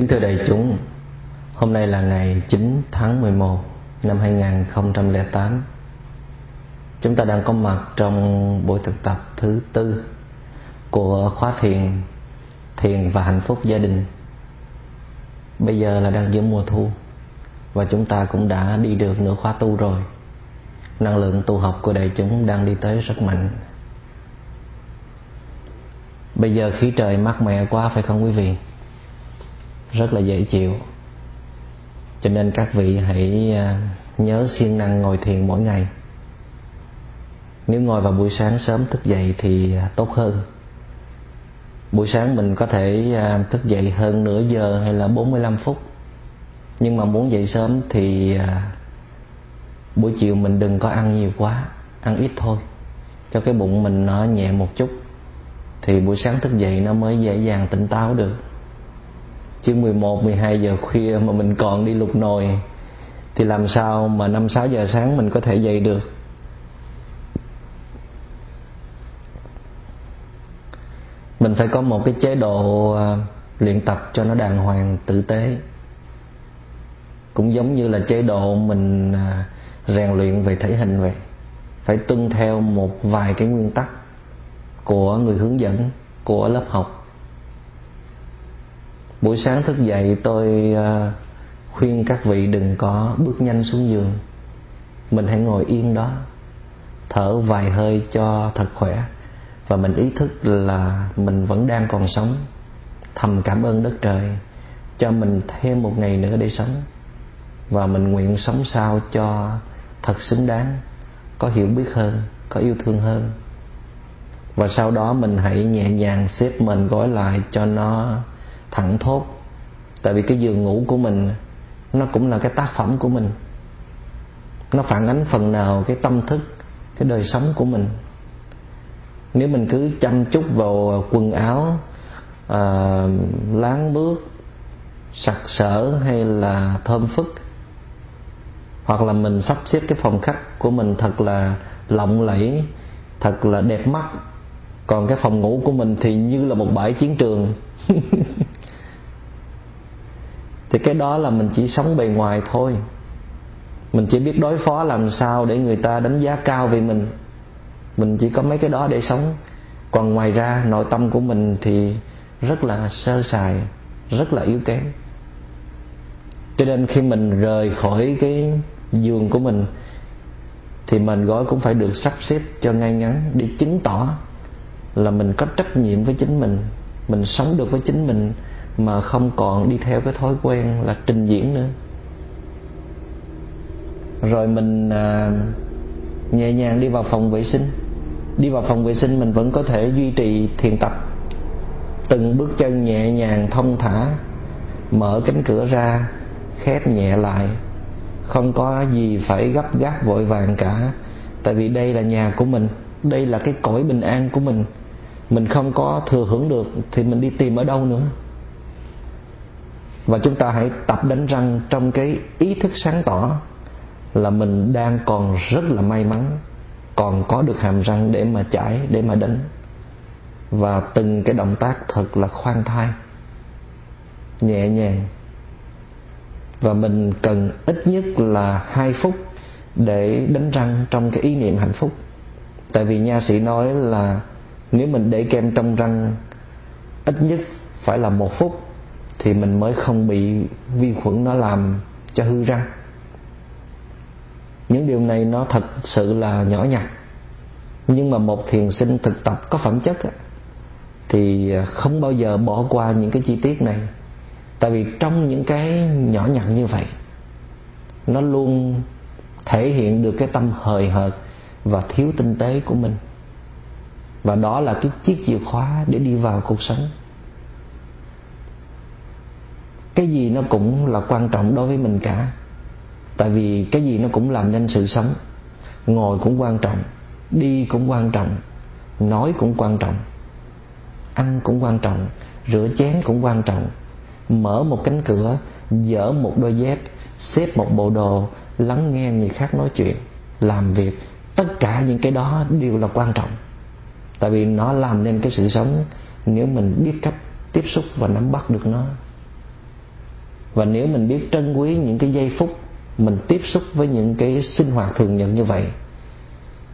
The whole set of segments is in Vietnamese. Kính thưa đại chúng, hôm nay là ngày 9 tháng 11 năm 2008. Chúng ta đang có mặt trong buổi thực tập thứ tư của khóa Thiền và Hạnh phúc gia đình. Bây giờ là đang giữa mùa thu và chúng ta cũng đã đi được nửa khóa tu rồi. Năng lượng tu học của đại chúng đang đi tới rất mạnh. Bây giờ khí trời mát mẻ quá phải không quý vị? Rất là dễ chịu. Cho nên các vị hãy nhớ siêng năng ngồi thiền mỗi ngày. Nếu ngồi vào buổi sáng sớm thức dậy thì tốt hơn. Buổi sáng mình có thể thức dậy hơn nửa giờ hay là 45 phút. Nhưng mà muốn dậy sớm thì buổi chiều mình đừng có ăn nhiều quá, ăn ít thôi, cho cái bụng mình nó nhẹ một chút. Thì buổi sáng thức dậy nó mới dễ dàng tỉnh táo được. Chứ 11, 12 giờ khuya mà mình còn đi lục nồi thì làm sao mà 5, 6 giờ sáng mình có thể dậy được. Mình phải có một cái chế độ luyện tập cho nó đàng hoàng, tử tế. Cũng giống như là chế độ mình rèn luyện về thể hình vậy. Phải tuân theo một vài cái nguyên tắc của người hướng dẫn, của lớp học. Buổi sáng thức dậy tôi khuyên các vị đừng có bước nhanh xuống giường. Mình hãy ngồi yên đó, thở vài hơi cho thật khỏe. Và mình ý thức là mình vẫn đang còn sống. Thầm cảm ơn đất trời cho mình thêm một ngày nữa để sống. Và mình nguyện sống sao cho thật xứng đáng, có hiểu biết hơn, có yêu thương hơn. Và sau đó mình hãy nhẹ nhàng xếp mình gói lại cho nó thẳng thốt. Tại vì cái giường ngủ của mình nó cũng là cái tác phẩm của mình. Nó phản ánh phần nào cái tâm thức, cái đời sống của mình. Nếu mình cứ chăm chút vào quần áo, láng bước, sặc sỡ hay là thơm phức, hoặc là mình sắp xếp cái phòng khách của mình thật là lộng lẫy, thật là đẹp mắt, còn cái phòng ngủ của mình thì như là một bãi chiến trường thì cái đó là mình chỉ sống bề ngoài thôi. Mình chỉ biết đối phó làm sao để người ta đánh giá cao về mình. Mình chỉ có mấy cái đó để sống. Còn ngoài ra nội tâm của mình thì rất là sơ sài, rất là yếu kém. Cho nên khi mình rời khỏi cái giường của mình thì mền gối cũng phải được sắp xếp cho ngay ngắn, để chứng tỏ là mình có trách nhiệm với chính mình. Mình sống được với chính mình mà không còn đi theo cái thói quen là trình diễn nữa. Rồi mình nhẹ nhàng đi vào phòng vệ sinh. Đi vào phòng vệ sinh mình vẫn có thể duy trì thiền tập. Từng bước chân nhẹ nhàng thong thả, mở cánh cửa ra, khép nhẹ lại. Không có gì phải gấp gáp vội vàng cả. Tại vì đây là nhà của mình, đây là cái cõi bình an của mình. Mình không có thừa hưởng được thì mình đi tìm ở đâu nữa. Và chúng ta hãy tập đánh răng trong cái ý thức sáng tỏ là mình đang còn rất là may mắn, còn có được hàm răng để mà chải, để mà đánh. Và từng cái động tác thật là khoan thai, nhẹ nhàng. Và mình cần ít nhất là 2 phút để đánh răng trong cái ý niệm hạnh phúc. Tại vì nha sĩ nói là nếu mình để kem trong răng ít nhất phải là 1 phút thì mình mới không bị vi khuẩn nó làm cho hư răng. Những điều này nó thật sự là nhỏ nhặt, nhưng mà một thiền sinh thực tập có phẩm chất thì không bao giờ bỏ qua những cái chi tiết này. Tại vì trong những cái nhỏ nhặt như vậy nó luôn thể hiện được cái tâm hời hợt và thiếu tinh tế của mình. Và đó là cái chiếc chìa khóa để đi vào cuộc sống. Cái gì nó cũng là quan trọng đối với mình cả. Tại vì cái gì nó cũng làm nên sự sống. Ngồi cũng quan trọng, đi cũng quan trọng, nói cũng quan trọng, ăn cũng quan trọng, rửa chén cũng quan trọng, mở một cánh cửa, dỡ một đôi dép, xếp một bộ đồ, lắng nghe người khác nói chuyện, làm việc. Tất cả những cái đó đều là quan trọng. Tại vì nó làm nên cái sự sống nếu mình biết cách tiếp xúc và nắm bắt được nó. Và nếu mình biết trân quý những cái giây phút mình tiếp xúc với những cái sinh hoạt thường nhật như vậy,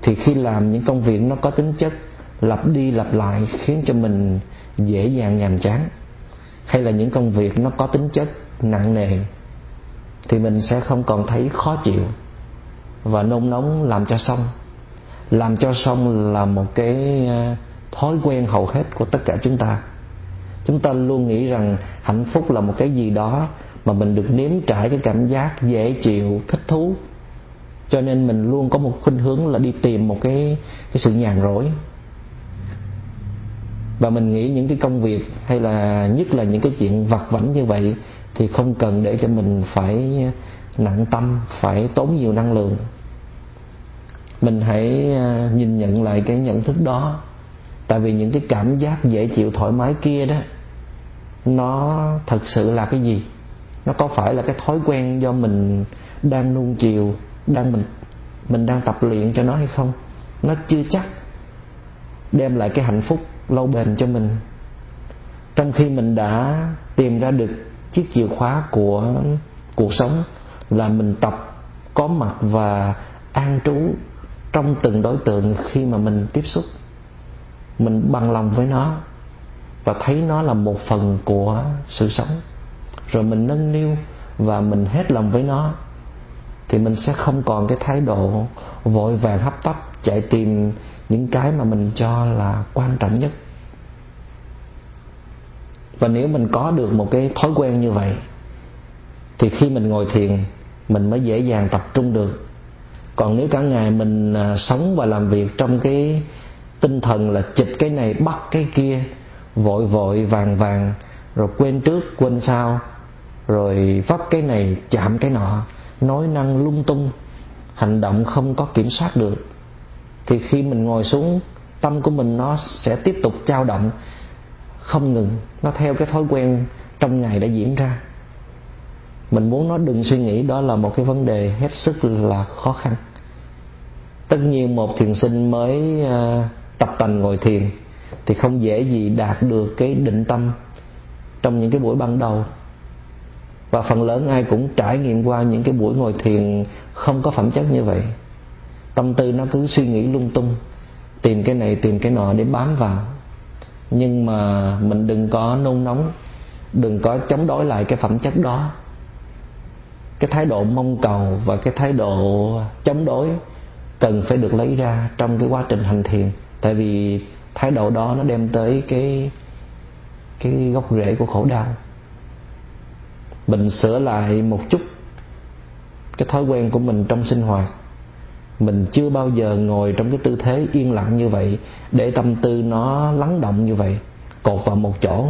thì khi làm những công việc nó có tính chất lặp đi lặp lại khiến cho mình dễ dàng nhàm chán, hay là những công việc nó có tính chất nặng nề, thì mình sẽ không còn thấy khó chịu và nôn nóng làm cho xong. Làm cho xong là một cái thói quen hầu hết của tất cả chúng ta. Chúng ta luôn nghĩ rằng hạnh phúc là một cái gì đó mà mình được nếm trải cái cảm giác dễ chịu, thích thú. Cho nên mình luôn có một khuynh hướng là đi tìm một cái sự nhàn rỗi. Và mình nghĩ những cái công việc hay là nhất là những cái chuyện vặt vãnh như vậy thì không cần để cho mình phải nặng tâm, phải tốn nhiều năng lượng. Mình hãy nhìn nhận lại cái nhận thức đó. Tại vì những cái cảm giác dễ chịu thoải mái kia đó, nó thật sự là cái gì? Nó có phải là cái thói quen do mình đang nuông chiều, mình đang tập luyện cho nó hay không? Nó chưa chắc đem lại cái hạnh phúc lâu bền cho mình. Trong khi mình đã tìm ra được chiếc chìa khóa của cuộc sống là mình tập có mặt và an trú trong từng đối tượng khi mà mình tiếp xúc, mình bằng lòng với nó và thấy nó là một phần của sự sống, rồi mình nâng niu và mình hết lòng với nó, thì mình sẽ không còn cái thái độ vội vàng hấp tấp chạy tìm những cái mà mình cho là quan trọng nhất. Và nếu mình có được một cái thói quen như vậy thì khi mình ngồi thiền mình mới dễ dàng tập trung được. Còn nếu cả ngày mình sống và làm việc trong cái tinh thần là chụp cái này bắt cái kia, vội vàng, rồi quên trước quên sau, rồi vấp cái này chạm cái nọ, nói năng lung tung, hành động không có kiểm soát được, thì khi mình ngồi xuống tâm của mình nó sẽ tiếp tục dao động không ngừng. Nó theo cái thói quen trong ngày đã diễn ra. Mình muốn nó đừng suy nghĩ đó là một cái vấn đề hết sức là khó khăn. Tất nhiên một thiền sinh mới tập tành ngồi thiền thì không dễ gì đạt được cái định tâm trong những cái buổi ban đầu. Và phần lớn ai cũng trải nghiệm qua những cái buổi ngồi thiền không có phẩm chất như vậy. Tâm tư nó cứ suy nghĩ lung tung, tìm cái này tìm cái nọ để bám vào. Nhưng mà mình đừng có nôn nóng, đừng có chống đối lại cái phẩm chất đó. Cái thái độ mong cầu và cái thái độ chống đối cần phải được lấy ra trong cái quá trình hành thiền. Tại vì thái độ đó nó đem tới cái gốc rễ của khổ đau. Mình sửa lại một chút cái thói quen của mình trong sinh hoạt. Mình chưa bao giờ ngồi trong cái tư thế yên lặng như vậy, để tâm tư nó lắng động như vậy, cột vào một chỗ,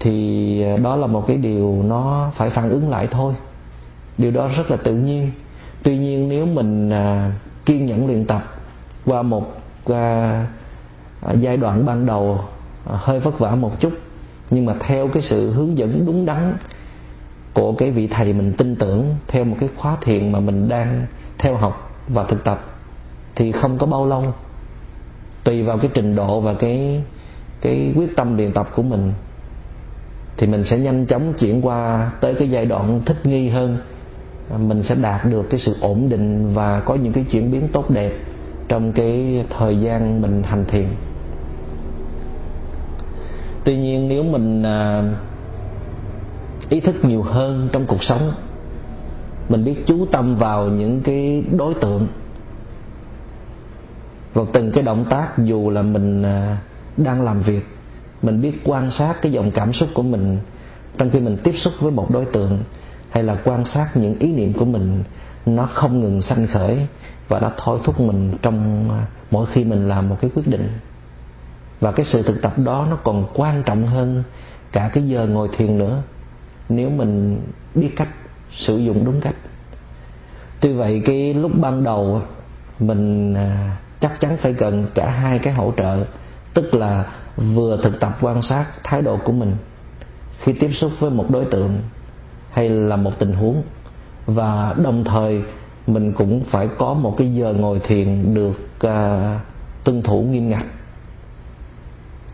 thì đó là một cái điều nó phải phản ứng lại thôi. Điều đó rất là tự nhiên. Tuy nhiên nếu mình kiên nhẫn luyện tập qua một giai đoạn ban đầu hơi vất vả một chút, nhưng mà theo cái sự hướng dẫn đúng đắn của cái vị thầy mình tin tưởng, theo một cái khóa thiền mà mình đang theo học và thực tập, thì không có bao lâu, tùy vào cái trình độ và cái quyết tâm luyện tập của mình, thì mình sẽ nhanh chóng chuyển qua tới cái giai đoạn thích nghi hơn. Mình sẽ đạt được cái sự ổn định và có những cái chuyển biến tốt đẹp trong cái thời gian mình hành thiền. Tuy nhiên nếu mình ý thức nhiều hơn trong cuộc sống, mình biết chú tâm vào những cái đối tượng, vào từng cái động tác, dù là mình đang làm việc, mình biết quan sát cái dòng cảm xúc của mình trong khi mình tiếp xúc với một đối tượng, hay là quan sát những ý niệm của mình nó không ngừng sanh khởi và nó thôi thúc mình trong mỗi khi mình làm một cái quyết định. Và cái sự thực tập đó nó còn quan trọng hơn cả cái giờ ngồi thiền nữa, nếu mình biết cách sử dụng đúng cách. Tuy vậy cái lúc ban đầu mình chắc chắn phải cần cả hai cái hỗ trợ, tức là vừa thực tập quan sát thái độ của mình khi tiếp xúc với một đối tượng hay là một tình huống, và đồng thời mình cũng phải có một cái giờ ngồi thiền được tuân thủ nghiêm ngặt.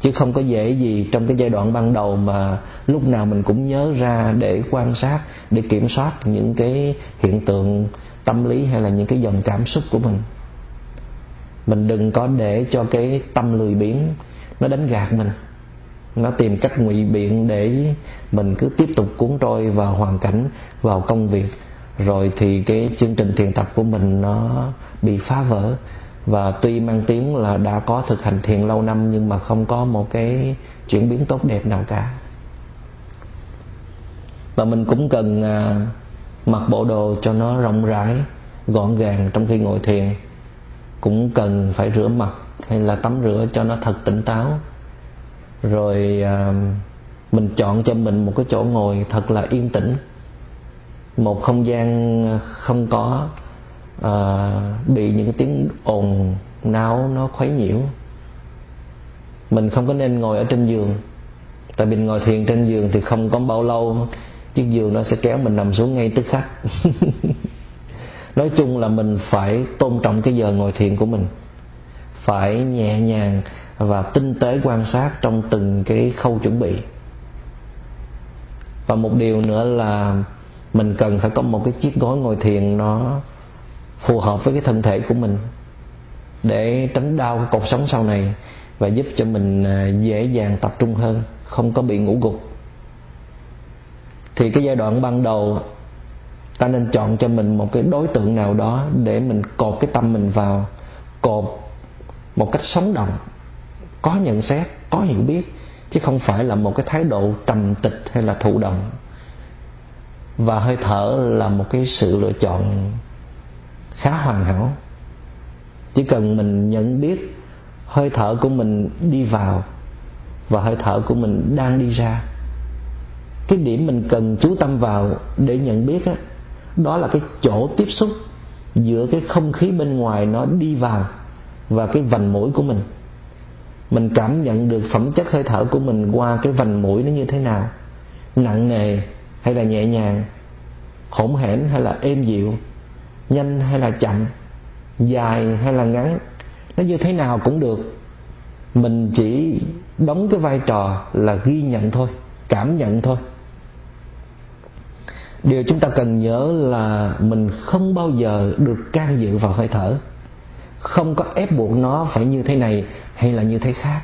chứ không có dễ gì trong cái giai đoạn ban đầu mà lúc nào mình cũng nhớ ra để quan sát, để kiểm soát những cái hiện tượng tâm lý hay là những cái dòng cảm xúc của mình. Mình đừng có để cho cái tâm lười biếng nó đánh gạt mình, nó tìm cách ngụy biện để mình cứ tiếp tục cuốn trôi vào hoàn cảnh, vào công việc, rồi thì cái chương trình thiền tập của mình nó bị phá vỡ. Và tuy mang tiếng là đã có thực hành thiền lâu năm nhưng mà không có một cái chuyển biến tốt đẹp nào cả. Và mình cũng cần mặc bộ đồ cho nó rộng rãi, gọn gàng trong khi ngồi thiền. Cũng cần phải rửa mặt hay là tắm rửa cho nó thật tỉnh táo. Rồi mình chọn cho mình một cái chỗ ngồi thật là yên tĩnh, một không gian không có bị những cái tiếng ồn náo nó khuấy nhiễu. Mình không có nên ngồi ở trên giường, tại mình ngồi thiền trên giường thì không có bao lâu chiếc giường nó sẽ kéo mình nằm xuống ngay tức khắc. Nói chung là mình phải tôn trọng cái giờ ngồi thiền của mình, phải nhẹ nhàng và tinh tế quan sát trong từng cái khâu chuẩn bị. Và một điều nữa là mình cần phải có một cái chiếc gối ngồi thiền nó phù hợp với cái thân thể của mình, để tránh đau cột sống sau này và giúp cho mình dễ dàng tập trung hơn, không có bị ngủ gục. Thì cái giai đoạn ban đầu ta nên chọn cho mình một cái đối tượng nào đó để mình cột cái tâm mình vào, cột một cách sống động, có nhận xét, có hiểu biết, chứ không phải là một cái thái độ trầm tịch hay là thụ động. Và hơi thở là một cái sự lựa chọn khá hoàn hảo. Chỉ cần mình nhận biết hơi thở của mình đi vào và hơi thở của mình đang đi ra. Cái điểm mình cần chú tâm vào để nhận biết đó là cái chỗ tiếp xúc giữa cái không khí bên ngoài nó đi vào và cái vành mũi của mình. Mình cảm nhận được phẩm chất hơi thở của mình qua cái vành mũi nó như thế nào, nặng nề hay là nhẹ nhàng, hỗn hển hay là êm dịu, nhanh hay là chậm, dài hay là ngắn, nó như thế nào cũng được. Mình chỉ đóng cái vai trò là ghi nhận thôi, cảm nhận thôi. Điều chúng ta cần nhớ là mình không bao giờ được can dự vào hơi thở, không có ép buộc nó phải như thế này hay là như thế khác.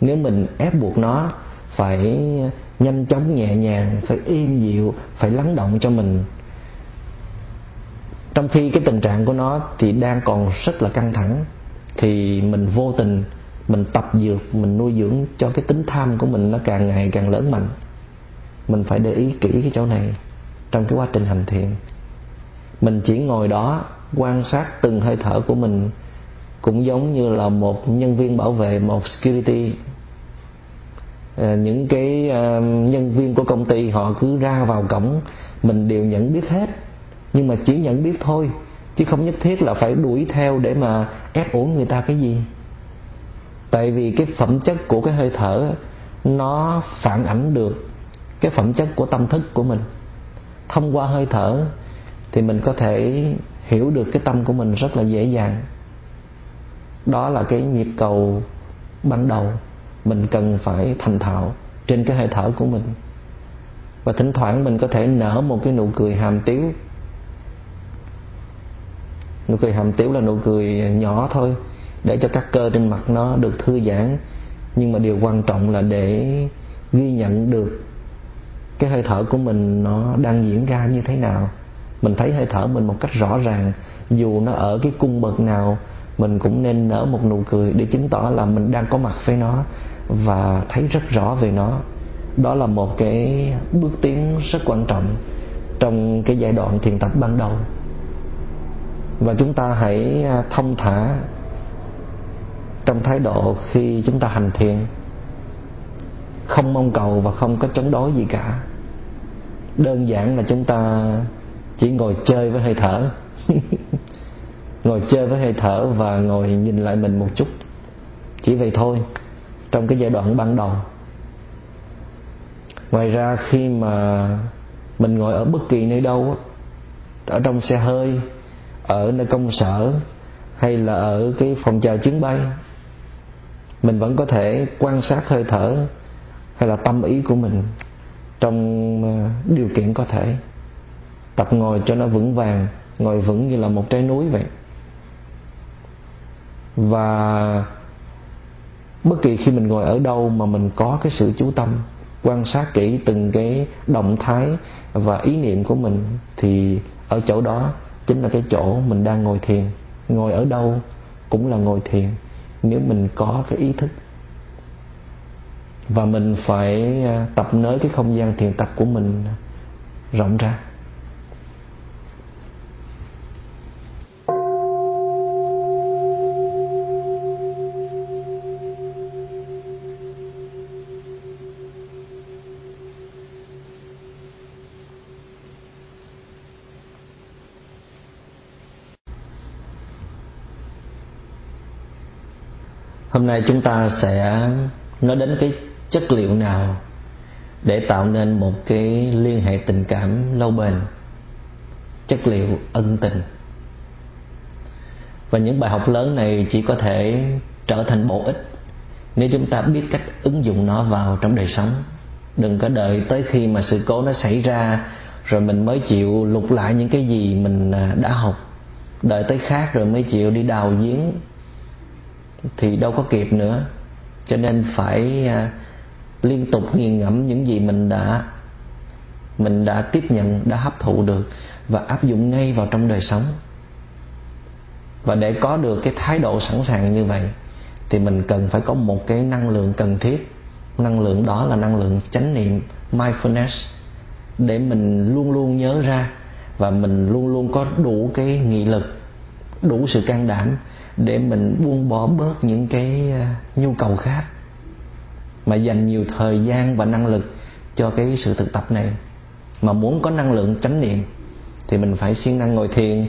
Nếu mình ép buộc nó phải nhanh chóng, nhẹ nhàng, phải êm dịu, phải lắng động cho mình, trong khi cái tình trạng của nó thì đang còn rất là căng thẳng, thì mình vô tình mình tập dược, mình nuôi dưỡng cho cái tính tham của mình nó càng ngày càng lớn mạnh. Mình phải để ý kỹ cái chỗ này trong cái quá trình hành thiền. Mình chỉ ngồi đó quan sát từng hơi thở của mình, cũng giống như là một nhân viên bảo vệ, một security. Những cái nhân viên của công ty họ cứ ra vào cổng, mình đều nhận biết hết, nhưng mà chỉ nhận biết thôi, chứ không nhất thiết là phải đuổi theo để mà ép uổng người ta cái gì. Tại vì cái phẩm chất của cái hơi thở nó phản ảnh được cái phẩm chất của tâm thức của mình. Thông qua hơi thở thì mình có thể hiểu được cái tâm của mình rất là dễ dàng. Đó là cái nhịp cầu ban đầu mình cần phải thành thạo trên cái hơi thở của mình. Và thỉnh thoảng mình có thể nở một cái nụ cười hàm tiếu. Nụ cười hàm tiếu là nụ cười nhỏ thôi, để cho các cơ trên mặt nó được thư giãn. Nhưng mà điều quan trọng là để ghi nhận được cái hơi thở của mình nó đang diễn ra như thế nào. Mình thấy hơi thở mình một cách rõ ràng, dù nó ở cái cung bậc nào, mình cũng nên nở một nụ cười để chứng tỏ là mình đang có mặt với nó và thấy rất rõ về nó. Đó là một cái bước tiến rất quan trọng trong cái giai đoạn thiền tập ban đầu. Và chúng ta hãy thông thả trong thái độ khi chúng ta hành thiền, không mong cầu và không có chống đối gì cả. Đơn giản là chúng ta chỉ ngồi chơi với hơi thở. Ngồi chơi với hơi thở và ngồi nhìn lại mình một chút, chỉ vậy thôi, trong cái giai đoạn ban đầu. Ngoài ra khi mà mình ngồi ở bất kỳ nơi đâu, ở trong xe hơi, ở nơi công sở hay là ở cái phòng chờ chuyến bay, mình vẫn có thể quan sát hơi thở hay là tâm ý của mình trong điều kiện có thể. Tập ngồi cho nó vững vàng, ngồi vững như là một trái núi vậy. Và bất kỳ khi mình ngồi ở đâu mà mình có cái sự chú tâm, quan sát kỹ từng cái động thái và ý niệm của mình, thì ở chỗ đó chính là cái chỗ mình đang ngồi thiền. Ngồi ở đâu cũng là ngồi thiền nếu mình có cái ý thức. Và mình phải tập nới cái không gian thiền tập của mình rộng ra. Hôm nay chúng ta sẽ nói đến cái chất liệu nào để tạo nên một cái liên hệ tình cảm lâu bền, chất liệu ân tình. Và những bài học lớn này chỉ có thể trở thành bổ ích nếu chúng ta biết cách ứng dụng nó vào trong đời sống. Đừng có đợi tới khi mà sự cố nó xảy ra rồi mình mới chịu lục lại những cái gì mình đã học, đợi tới khác rồi mới chịu đi đào giếng thì đâu có kịp nữa. Cho nên phải liên tục nghiền ngẫm những gì mình đã tiếp nhận, đã hấp thụ được và áp dụng ngay vào trong đời sống. Và để có được cái thái độ sẵn sàng như vậy thì mình cần phải có một cái năng lượng cần thiết. Năng lượng đó là năng lượng chánh niệm, mindfulness, để mình luôn luôn nhớ ra và mình luôn luôn có đủ cái nghị lực, đủ sự can đảm để mình buông bỏ bớt những cái nhu cầu khác mà dành nhiều thời gian và năng lực cho cái sự thực tập này. Mà muốn có năng lượng chánh niệm thì mình phải siêng năng ngồi thiền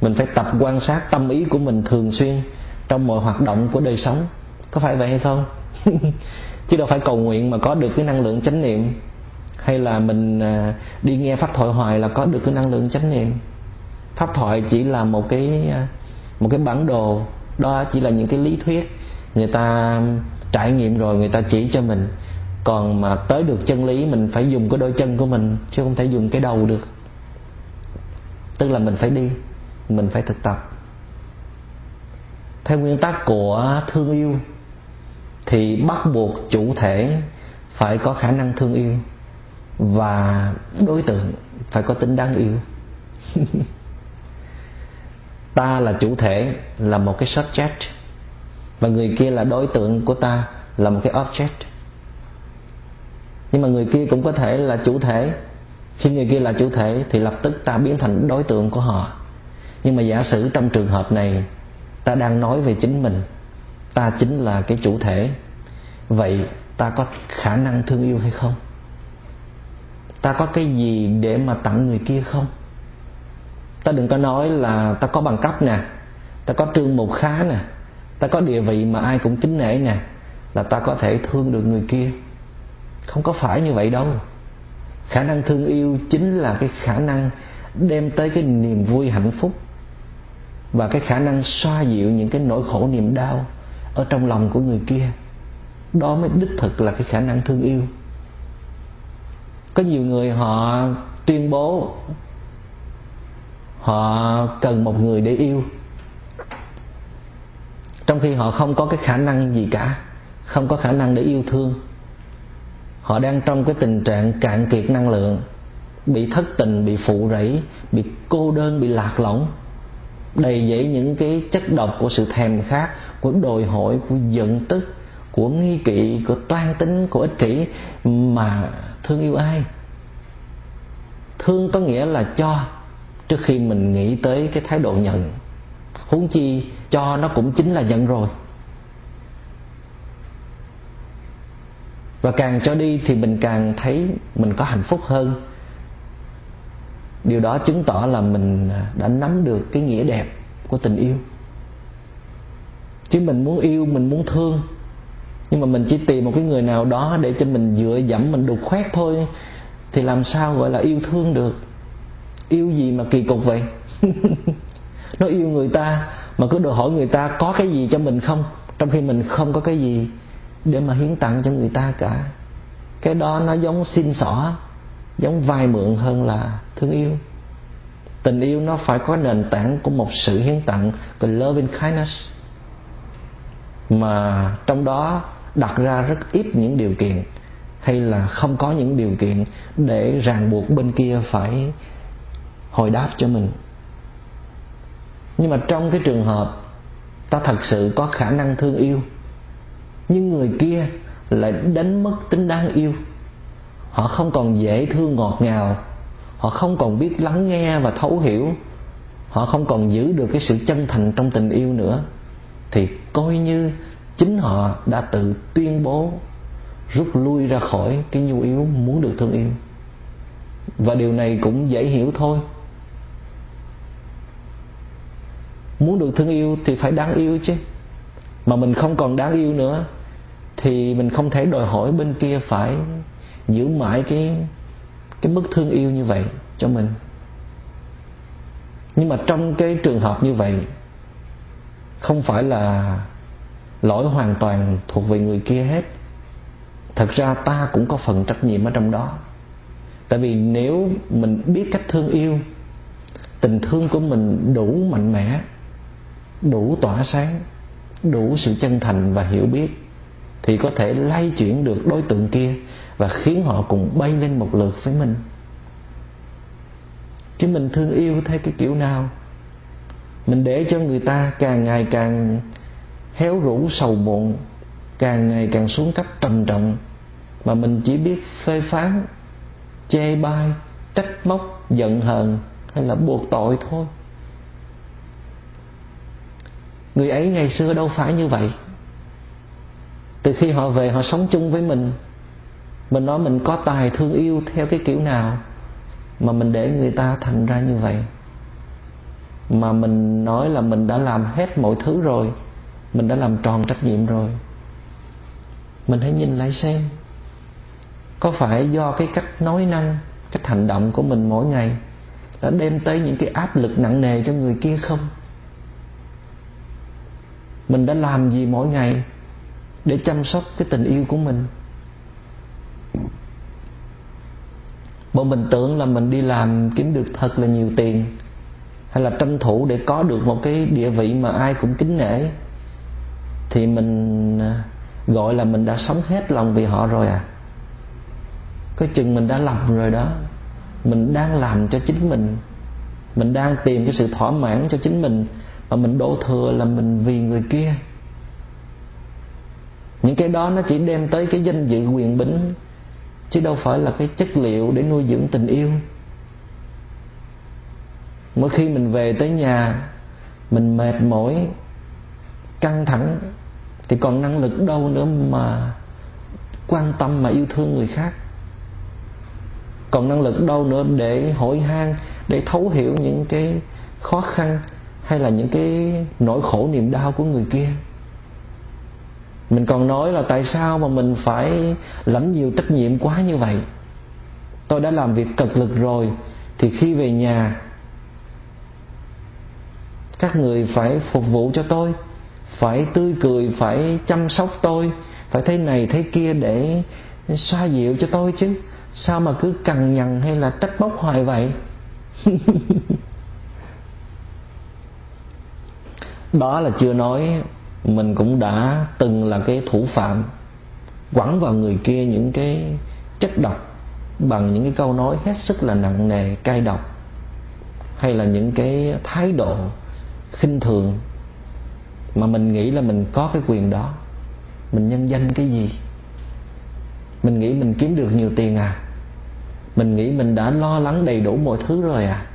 mình phải tập quan sát tâm ý của mình thường xuyên trong mọi hoạt động của đời sống, có phải vậy hay không? Chứ đâu phải cầu nguyện mà có được cái năng lượng chánh niệm, hay là mình đi nghe pháp thoại hoài là có được cái năng lượng chánh niệm. Pháp thoại chỉ là một cái bản đồ, đó chỉ là những cái lý thuyết người ta trải nghiệm rồi người ta chỉ cho mình. Còn mà tới được chân lý mình phải dùng cái đôi chân của mình chứ không thể dùng cái đầu được. Tức là mình phải đi, mình phải thực tập. Theo nguyên tắc của thương yêu thì bắt buộc chủ thể phải có khả năng thương yêu và đối tượng phải có tính đáng yêu. Ta là chủ thể, là một cái subject, và người kia là đối tượng của ta, là một cái object. Nhưng mà người kia cũng có thể là chủ thể. Khi người kia là chủ thể thì lập tức ta biến thành đối tượng của họ. Nhưng mà giả sử trong trường hợp này ta đang nói về chính mình, ta chính là cái chủ thể, vậy ta có khả năng thương yêu hay không? Ta có cái gì để mà tặng người kia không? Ta đừng có nói là ta có bằng cấp nè, ta có trương mục khá nè, ta có địa vị mà ai cũng kính nể nè là ta có thể thương được người kia. Không có phải như vậy đâu. Khả năng thương yêu chính là cái khả năng đem tới cái niềm vui hạnh phúc và cái khả năng xoa dịu những cái nỗi khổ niềm đau ở trong lòng của người kia. Đó mới đích thực là cái khả năng thương yêu. Có nhiều người họ tuyên bố họ cần một người để yêu, trong khi họ không có cái khả năng gì cả, không có khả năng để yêu thương. Họ đang trong cái tình trạng cạn kiệt năng lượng, bị thất tình, bị phụ rẫy, bị cô đơn, bị lạc lõng, đầy dẫy những cái chất độc của sự thèm khát, của đòi hỏi, của giận tức, của nghi kỵ, của toan tính, của ích kỷ. Mà thương yêu ai? Thương có nghĩa là cho, trước khi mình nghĩ tới cái thái độ nhận. Huống chi cho nó cũng chính là nhận rồi. Và càng cho đi thì mình càng thấy mình có hạnh phúc hơn. Điều đó chứng tỏ là mình đã nắm được cái nghĩa đẹp của tình yêu. Chứ mình muốn yêu, mình muốn thương, nhưng mà mình chỉ tìm một cái người nào đó để cho mình dựa dẫm, mình đục khoét thôi, thì làm sao gọi là yêu thương được? Yêu gì mà kỳ cục vậy? Nó yêu người ta mà cứ đòi hỏi người ta có cái gì cho mình không. trong khi mình không có cái gì để mà hiến tặng cho người ta cả. Cái đó nó giống xin xỏ, giống vay mượn hơn là thương yêu. Tình yêu nó phải có nền tảng của một sự hiến tặng, của loving kindness, mà trong đó đặt ra rất ít những điều kiện, hay là không có những điều kiện để ràng buộc bên kia phải hồi đáp cho mình. Nhưng mà trong cái trường hợp ta thật sự có khả năng thương yêu, nhưng người kia lại đánh mất tính đáng yêu, họ không còn dễ thương ngọt ngào, họ không còn biết lắng nghe và thấu hiểu, họ không còn giữ được cái sự chân thành trong tình yêu nữa, thì coi như chính họ đã tự tuyên bố rút lui ra khỏi cái nhu yếu muốn được thương yêu. Và điều này cũng dễ hiểu thôi. Muốn được thương yêu thì phải đáng yêu chứ. Mà mình không còn đáng yêu nữa thì mình không thể đòi hỏi bên kia phải giữ mãi cái mức thương yêu như vậy cho mình. Nhưng mà trong cái trường hợp như vậy, không phải là lỗi hoàn toàn thuộc về người kia hết. Thật ra ta cũng có phần trách nhiệm ở trong đó. Tại vì nếu mình biết cách thương yêu, tình thương của mình đủ mạnh mẽ, đủ tỏa sáng, đủ sự chân thành và hiểu biết, thì có thể lay chuyển được đối tượng kia và khiến họ cùng bay lên một lượt với mình. Chứ mình thương yêu theo cái kiểu nào? Mình để cho người ta càng ngày càng héo rũ sầu muộn, càng ngày càng xuống cấp trầm trọng, mà mình chỉ biết phê phán, chê bai, trách móc, giận hờn hay là buộc tội thôi. Người ấy ngày xưa đâu phải như vậy. Từ khi họ về họ sống chung với mình, mình nói mình có tài thương yêu theo cái kiểu nào mà mình để người ta thành ra như vậy. Mà mình nói là mình đã làm hết mọi thứ rồi, mình đã làm tròn trách nhiệm rồi. Mình hãy nhìn lại xem, có phải do cái cách nói năng, cách hành động của mình mỗi ngày đã đem tới những cái áp lực nặng nề cho người kia không? Mình đã làm gì mỗi ngày để chăm sóc cái tình yêu của mình? Bọn mình tưởng là mình đi làm kiếm được thật là nhiều tiền, hay là tranh thủ để có được một cái địa vị mà ai cũng kính nể, thì mình gọi là mình đã sống hết lòng vì họ rồi à? Có chừng mình đã lầm rồi đó. Mình đang làm cho chính mình đang tìm cái sự thỏa mãn cho chính mình, mà mình đổ thừa là mình vì người kia. Những cái đó nó chỉ đem tới cái danh dự quyền bính, chứ đâu phải là cái chất liệu để nuôi dưỡng tình yêu. Mỗi khi mình về tới nhà, mình mệt mỏi, căng thẳng, thì còn năng lực đâu nữa mà quan tâm mà yêu thương người khác. Còn năng lực đâu nữa để hỏi han, để thấu hiểu những cái khó khăn hay là những cái nỗi khổ niềm đau của người kia. Mình còn nói là tại sao mà mình phải lãnh nhiều trách nhiệm quá như vậy. Tôi đã làm việc cật lực rồi, thì khi về nhà các người phải phục vụ cho tôi, phải tươi cười, phải chăm sóc tôi, phải thế này thế kia để xoa dịu cho tôi chứ. Sao mà cứ cằn nhằn hay là trách móc hoài vậy? Đó là chưa nói mình cũng đã từng là cái thủ phạm, quẳng vào người kia những cái chất độc bằng những cái câu nói hết sức là nặng nề, cay độc, hay là những cái thái độ khinh thường mà mình nghĩ là mình có cái quyền đó. Mình nhân danh cái gì? Mình nghĩ mình kiếm được nhiều tiền à? Mình nghĩ mình đã lo lắng đầy đủ mọi thứ rồi à?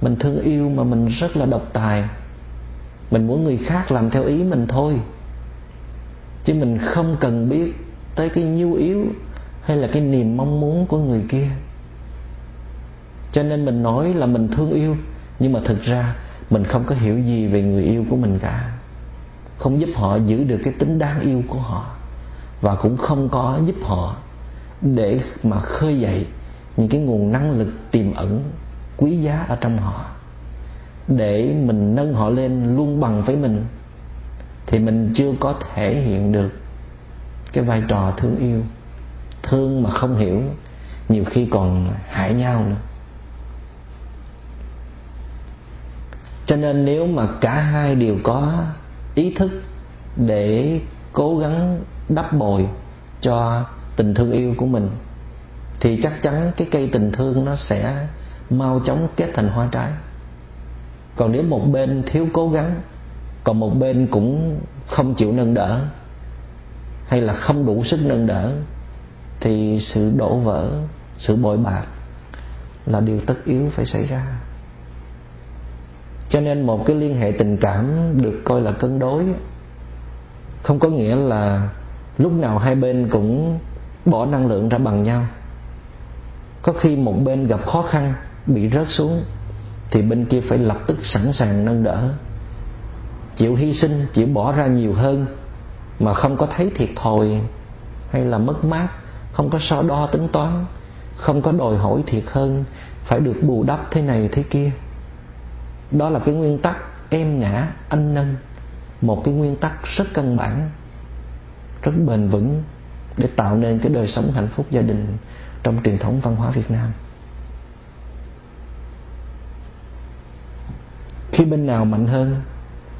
Mình thương yêu mà mình rất là độc tài. Mình muốn người khác làm theo ý mình thôi, chứ mình không cần biết tới cái nhu yếu hay là cái niềm mong muốn của người kia. Cho nên mình nói là mình thương yêu, nhưng mà thực ra mình không có hiểu gì về người yêu của mình cả. Không giúp họ giữ được cái tính đáng yêu của họ, và cũng không có giúp họ để mà khơi dậy những cái nguồn năng lực tiềm ẩn quý giá ở trong họ. để mình nâng họ lên luôn bằng với mình, thì mình chưa có thể hiện được cái vai trò thương yêu. Thương mà không hiểu, nhiều khi còn hại nhau nữa. Cho nên nếu mà cả hai đều có ý thức để cố gắng đắp bồi cho tình thương yêu của mình, thì chắc chắn cái cây tình thương nó sẽ mau chóng kết thành hoa trái. Còn nếu một bên thiếu cố gắng, còn một bên cũng không chịu nâng đỡ, hay là không đủ sức nâng đỡ, thì sự đổ vỡ, sự bội bạc là điều tất yếu phải xảy ra. Cho nên một cái liên hệ tình cảm được coi là cân đối không có nghĩa là lúc nào hai bên cũng bỏ năng lượng ra bằng nhau. Có khi một bên gặp khó khăn, bị rớt xuống, thì bên kia phải lập tức sẵn sàng nâng đỡ, chịu hy sinh, chịu bỏ ra nhiều hơn mà không có thấy thiệt thòi hay là mất mát, không có so đo tính toán, không có đòi hỏi thiệt hơn, phải được bù đắp thế này thế kia. Đó là cái nguyên tắc em ngã anh nâng, một cái nguyên tắc rất căn bản, rất bền vững để tạo nên cái đời sống hạnh phúc gia đình trong truyền thống văn hóa Việt Nam. Khi bên nào mạnh hơn,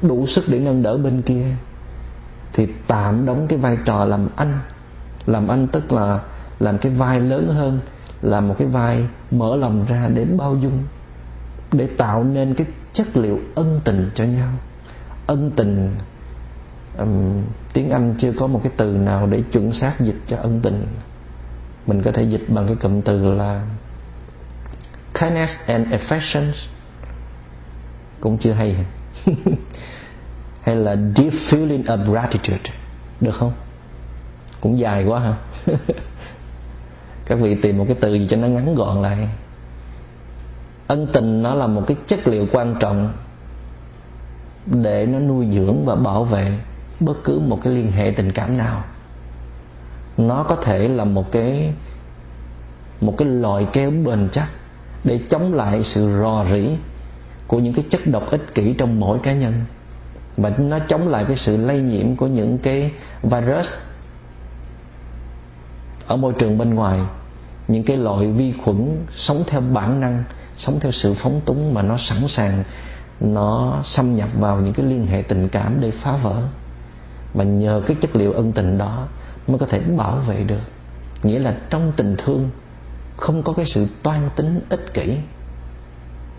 đủ sức để nâng đỡ bên kia, thì tạm đóng cái vai trò làm anh. Làm anh tức là làm cái vai lớn hơn, làm một cái vai mở lòng ra để bao dung, để tạo nên cái chất liệu ân tình cho nhau. Ân tình, tiếng Anh chưa có một cái từ nào để chuẩn xác dịch cho ân tình. Mình có thể dịch bằng cái cụm từ là kindness and affections, cũng chưa hay hay là deep feeling of gratitude, được không? Cũng dài quá hả? Các vị tìm một cái từ gì cho nó ngắn gọn lại. Ân tình nó là một cái chất liệu quan trọng để nó nuôi dưỡng và bảo vệ bất cứ một cái liên hệ tình cảm nào. Nó có thể là một cái loại keo bền chắc để chống lại sự rò rỉ của những cái chất độc ích kỷ trong mỗi cá nhân, mà nó chống lại cái sự lây nhiễm của những cái virus ở môi trường bên ngoài, những cái loại vi khuẩn sống theo bản năng, sống theo sự phóng túng, mà nó sẵn sàng nó xâm nhập vào những cái liên hệ tình cảm để phá vỡ. Và nhờ cái chất liệu ân tình đó mới có thể bảo vệ được. Nghĩa là trong tình thương không có cái sự toan tính ích kỷ.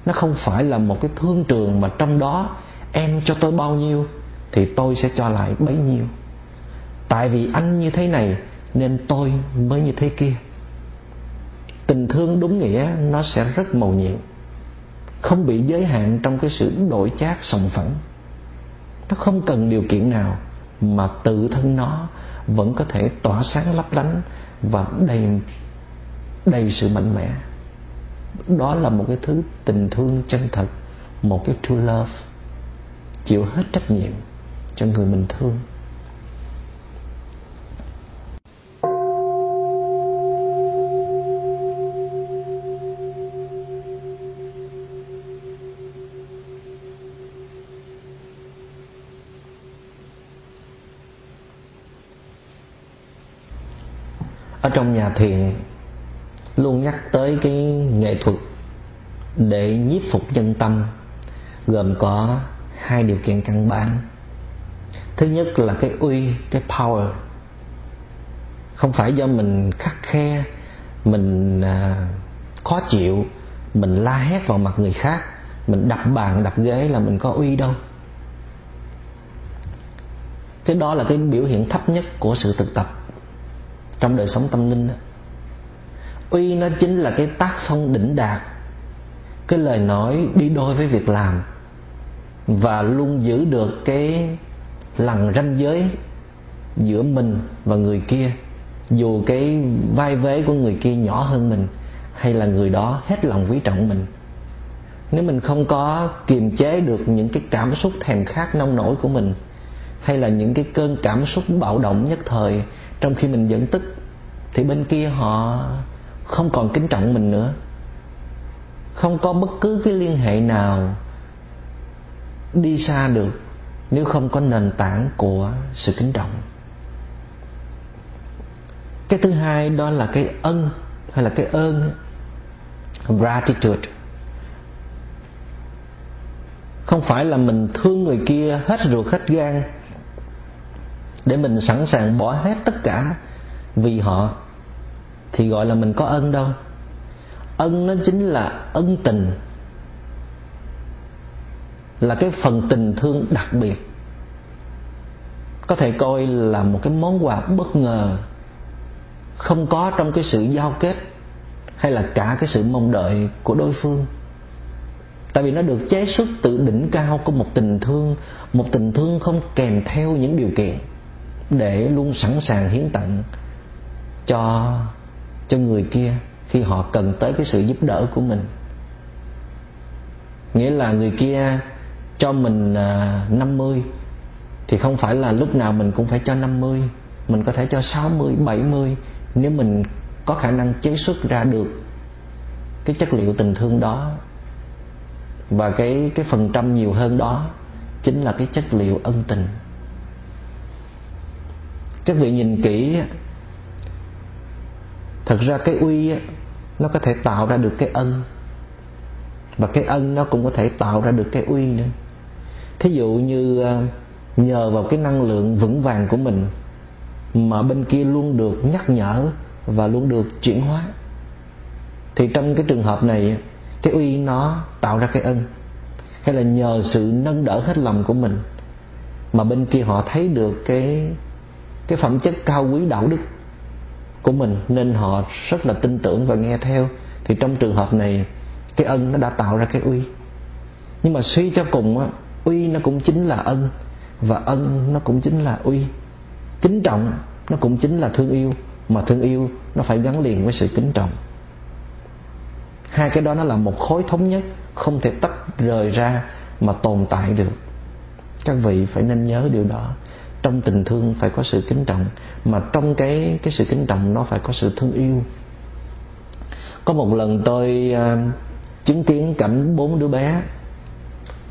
Nó không phải là một cái thương trường mà trong đó em cho tôi bao nhiêu thì tôi sẽ cho lại bấy nhiêu. Tại vì anh như thế này nên tôi mới như thế kia. Tình thương đúng nghĩa nó sẽ rất màu nhiệm, không bị giới hạn trong cái sự đổi chác sòng phẳng. Nó không cần điều kiện nào mà tự thân nó vẫn có thể tỏa sáng lấp lánh và đầy sự mạnh mẽ. Đó là một cái thứ tình thương chân thật, một cái true love, chịu hết trách nhiệm cho người mình thương. Ở trong nhà thiền luôn nhắc tới cái nghệ thuật để nhiếp phục nhân tâm, gồm có hai điều kiện căn bản. Thứ nhất là cái uy, cái power. Không phải do mình khắt khe, mình khó chịu, mình la hét vào mặt người khác, mình đập bàn đập ghế là mình có uy đâu. Thế đó là cái biểu hiện thấp nhất của sự thực tập trong đời sống tâm linh đó. Uy nó chính là cái tác phong đỉnh đạt, cái lời nói đi đôi với việc làm, và luôn giữ được cái lằn ranh giới giữa mình và người kia, dù cái vai vế của người kia nhỏ hơn mình hay là người đó hết lòng quý trọng mình. Nếu mình không có kiềm chế được những cái cảm xúc thèm khát nông nổi của mình, hay là những cái cơn cảm xúc bạo động nhất thời trong khi mình giận tức, thì bên kia họ không còn kính trọng mình nữa. Không có bất cứ cái liên hệ nào đi xa được nếu không có nền tảng của sự kính trọng. Cái thứ hai đó là cái ân hay là cái ơn, gratitude. Không phải là mình thương người kia hết ruột hết gan để mình sẵn sàng bỏ hết tất cả vì họ thì gọi là mình có ân đâu. Ân nó chính là ân tình, là cái phần tình thương đặc biệt, có thể coi là một cái món quà bất ngờ không có trong cái sự giao kết hay là cả cái sự mong đợi của đối phương. Tại vì nó được chế xuất từ đỉnh cao của một tình thương, một tình thương không kèm theo những điều kiện, để luôn sẵn sàng hiến tặng cho người kia khi họ cần tới cái sự giúp đỡ của mình. Nghĩa là người kia cho mình 50 thì không phải là lúc nào mình cũng phải cho 50, mình có thể cho 60, 70 nếu mình có khả năng chế xuất ra được cái chất liệu tình thương đó. Và cái phần trăm nhiều hơn đó chính là cái chất liệu ân tình. Các vị nhìn kỹ, thật ra cái uy nó có thể tạo ra được cái ân, và cái ân nó cũng có thể tạo ra được cái uy nữa. Thí dụ như nhờ vào cái năng lượng vững vàng của mình mà bên kia luôn được nhắc nhở và luôn được chuyển hóa, thì trong cái trường hợp này cái uy nó tạo ra cái ân. Hay là nhờ sự nâng đỡ hết lòng của mình mà bên kia họ thấy được cái phẩm chất cao quý đạo đức của mình nên họ rất là tin tưởng và nghe theo, thì trong trường hợp này cái ân nó đã tạo ra cái uy. Nhưng mà suy cho cùng á, uy nó cũng chính là ân, và ân nó cũng chính là uy. Kính trọng nó cũng chính là thương yêu, mà thương yêu nó phải gắn liền với sự kính trọng. Hai cái đó nó là một khối thống nhất, không thể tách rời ra mà tồn tại được. Các vị phải nên nhớ điều đó. Trong tình thương phải có sự kính trọng, mà trong cái sự kính trọng nó phải có sự thương yêu. Có một lần tôi chứng kiến cảnh 4 đứa bé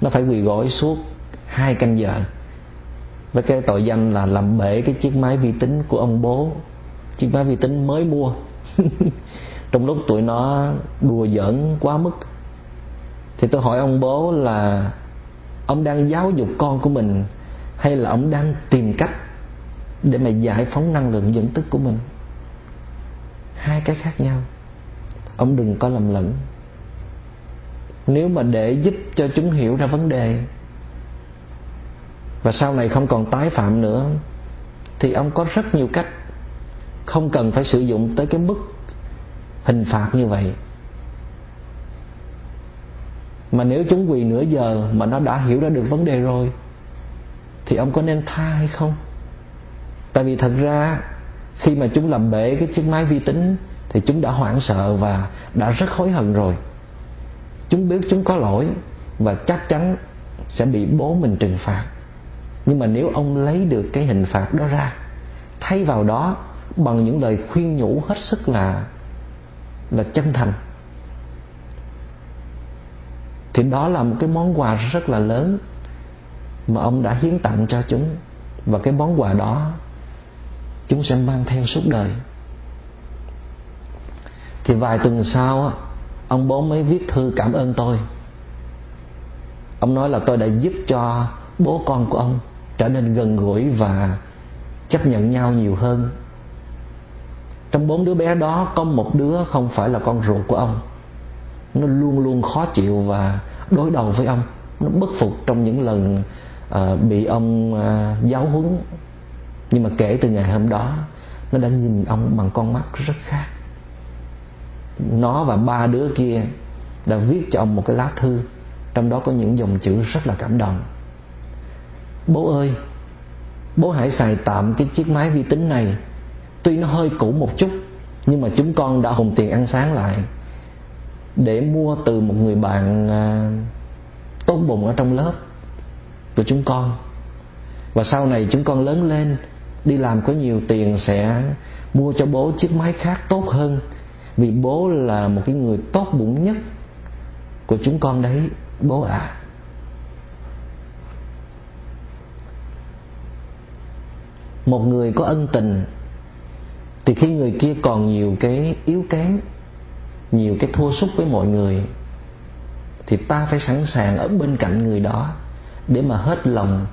nó phải quỳ gối suốt 2 canh giờ với cái tội danh là làm bể cái chiếc máy vi tính của ông bố, chiếc máy vi tính mới mua. Trong lúc tụi nó đùa giỡn quá mức thì tôi hỏi ông bố là ông đang giáo dục con của mình hay là ông đang tìm cách để mà giải phóng năng lượng giận tức của mình? Hai cái khác nhau, ông đừng có lầm lẫn. Nếu mà để giúp cho chúng hiểu ra vấn đề và sau này không còn tái phạm nữa thì ông có rất nhiều cách, không cần phải sử dụng tới cái mức hình phạt như vậy. Mà nếu chúng quỳ nửa giờ mà nó đã hiểu ra được vấn đề rồi thì ông có nên tha hay không? Tại vì thật ra khi mà chúng làm bể cái chiếc máy vi tính thì chúng đã hoảng sợ và đã rất hối hận rồi. Chúng biết chúng có lỗi và chắc chắn sẽ bị bố mình trừng phạt. Nhưng mà nếu ông lấy được cái hình phạt đó ra, thay vào đó bằng những lời khuyên nhủ hết sức là chân thành, thì đó là một cái món quà rất là lớn mà ông đã hiến tặng cho chúng. Và cái món quà đó chúng sẽ mang theo suốt đời. Thì vài tuần sau ông bố mới viết thư cảm ơn tôi. Ông nói là tôi đã giúp cho bố con của ông trở nên gần gũi và chấp nhận nhau nhiều hơn. Trong 4 đứa bé đó có một đứa không phải là con ruột của ông. Nó luôn luôn khó chịu và đối đầu với ông. Nó bất phục trong những lần bị ông giáo huấn. Nhưng mà kể từ ngày hôm đó, nó đã nhìn ông bằng con mắt rất khác. Nó và 3 đứa kia đã viết cho ông một cái lá thư, trong đó có những dòng chữ rất là cảm động. Bố ơi, bố hãy xài tạm cái chiếc máy vi tính này. Tuy nó hơi cũ một chút, nhưng mà chúng con đã hùn tiền ăn sáng lại để mua từ một người bạn tốt bụng ở trong lớp của chúng con. Và sau này chúng con lớn lên, đi làm có nhiều tiền sẽ mua cho bố chiếc máy khác tốt hơn, vì bố là một cái người tốt bụng nhất của chúng con đấy, bố ạ. một người có ân tình thì khi người kia còn nhiều cái yếu kém, nhiều cái thua sút với mọi người, thì ta phải sẵn sàng ở bên cạnh người đó để mà hết lòng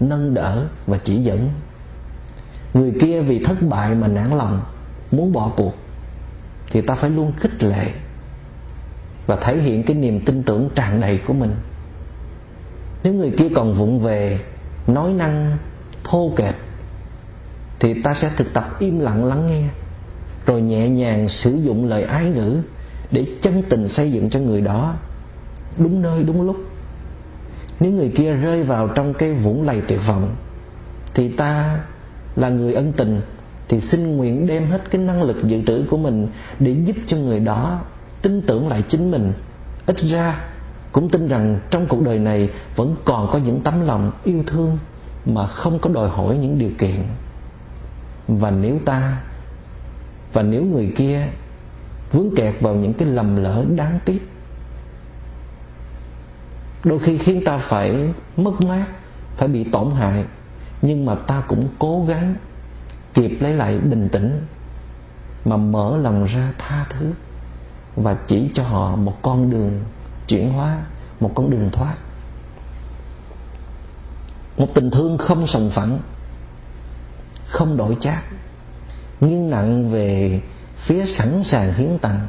nâng đỡ và chỉ dẫn. Người kia vì thất bại mà nản lòng, muốn bỏ cuộc, thì ta phải luôn khích lệ và thể hiện cái niềm tin tưởng tràn đầy của mình. Nếu người kia còn vụng về, nói năng, thô kệch, thì ta sẽ thực tập im lặng lắng nghe, rồi nhẹ nhàng sử dụng lời ái ngữ để chân tình xây dựng cho người đó, đúng nơi đúng lúc. Nếu người kia rơi vào trong cái vũng lầy tuyệt vọng, thì ta là người ân tình thì xin nguyện đem hết cái năng lực dự trữ của mình để giúp cho người đó tin tưởng lại chính mình, ít ra cũng tin rằng trong cuộc đời này vẫn còn có những tấm lòng yêu thương mà không có đòi hỏi những điều kiện. Và nếu người kia vướng kẹt vào những cái lầm lỡ đáng tiếc, đôi khi khiến ta phải mất mát, phải bị tổn hại, nhưng mà ta cũng cố gắng kịp lấy lại bình tĩnh mà mở lòng ra tha thứ và chỉ cho họ một con đường chuyển hóa, một con đường thoát. Một tình thương không sòng phẳng, không đổi chác, nghiêng nặng về phía sẵn sàng hiến tặng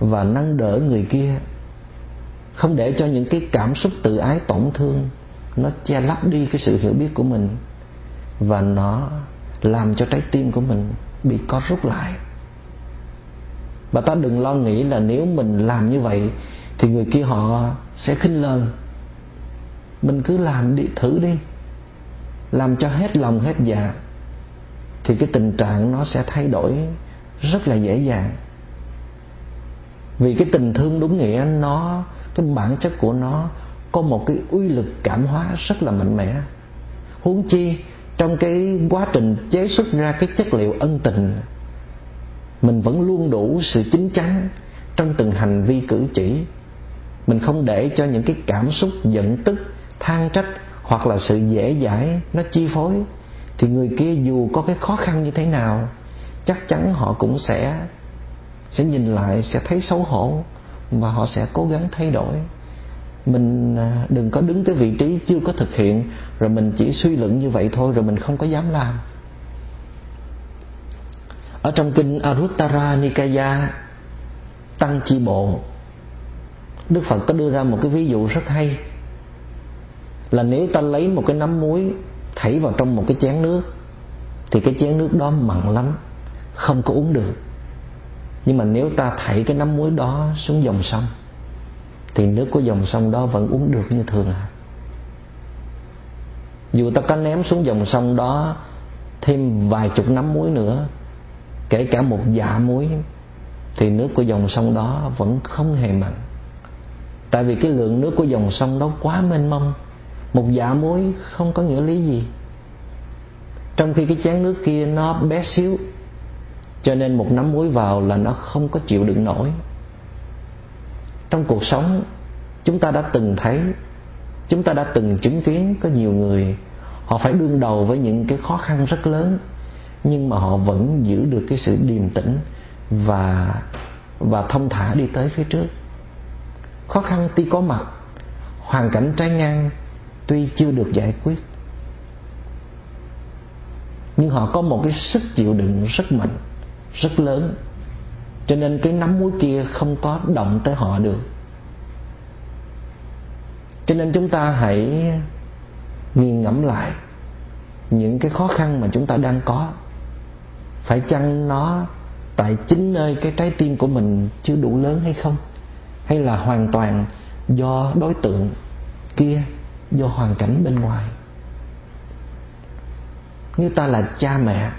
và nâng đỡ người kia, không để cho những cái cảm xúc tự ái tổn thương nó che lấp đi cái sự hiểu biết của mình, và nó làm cho trái tim của mình bị co rút lại. Và ta đừng lo nghĩ là nếu mình làm như vậy thì người kia họ sẽ khinh lờ. Mình cứ làm đi, thử đi, làm cho hết lòng hết dạ thì cái tình trạng nó sẽ thay đổi rất là dễ dàng. Vì cái tình thương đúng nghĩa, nó cái bản chất của nó có một cái uy lực cảm hóa rất là mạnh mẽ. Huống chi trong cái quá trình chế xuất ra cái chất liệu ân tình, mình vẫn luôn đủ sự chín chắn trong từng hành vi cử chỉ. Mình không để cho những cái cảm xúc giận tức, than trách hoặc là sự dễ dãi nó chi phối, thì người kia dù có cái khó khăn như thế nào, chắc chắn họ cũng sẽ nhìn lại, sẽ thấy xấu hổ và họ sẽ cố gắng thay đổi. Mình đừng có đứng tới vị trí chưa có thực hiện rồi mình chỉ suy luận như vậy thôi, rồi mình không có dám làm. Ở trong kinh Aruttara Nikaya Tăng Chi Bộ, Đức Phật có đưa ra một cái ví dụ rất hay, là nếu ta lấy một cái nắm muối thảy vào trong một cái chén nước thì cái chén nước đó mặn lắm, không có uống được. Nhưng mà nếu ta thảy cái nắm muối đó xuống dòng sông thì nước của dòng sông đó vẫn uống được như thường à. Dù ta có ném xuống dòng sông đó thêm vài chục nắm muối nữa, kể cả một dạ muối, thì nước của dòng sông đó vẫn không hề mặn. Tại vì cái lượng nước của dòng sông đó quá mênh mông, một dạ muối không có nghĩa lý gì. Trong khi cái chén nước kia nó bé xíu, cho nên một nắm muối vào là nó không có chịu đựng nổi. Trong cuộc sống chúng ta đã từng thấy, chúng ta đã từng chứng kiến có nhiều người họ phải đương đầu với những cái khó khăn rất lớn, nhưng mà họ vẫn giữ được cái sự điềm tĩnh và thông thả đi tới phía trước. Khó khăn tuy có mặt, hoàn cảnh trái ngang tuy chưa được giải quyết, nhưng họ có một cái sức chịu đựng rất mạnh, rất lớn, cho nên cái nắm muối kia không có động tới họ được. Cho nên chúng ta hãy nghiền ngẫm lại những cái khó khăn mà chúng ta đang có. Phải chăng nó tại chính nơi cái trái tim của mình chưa đủ lớn hay không? Hay là hoàn toàn do đối tượng kia, do hoàn cảnh bên ngoài? Như ta là cha mẹ,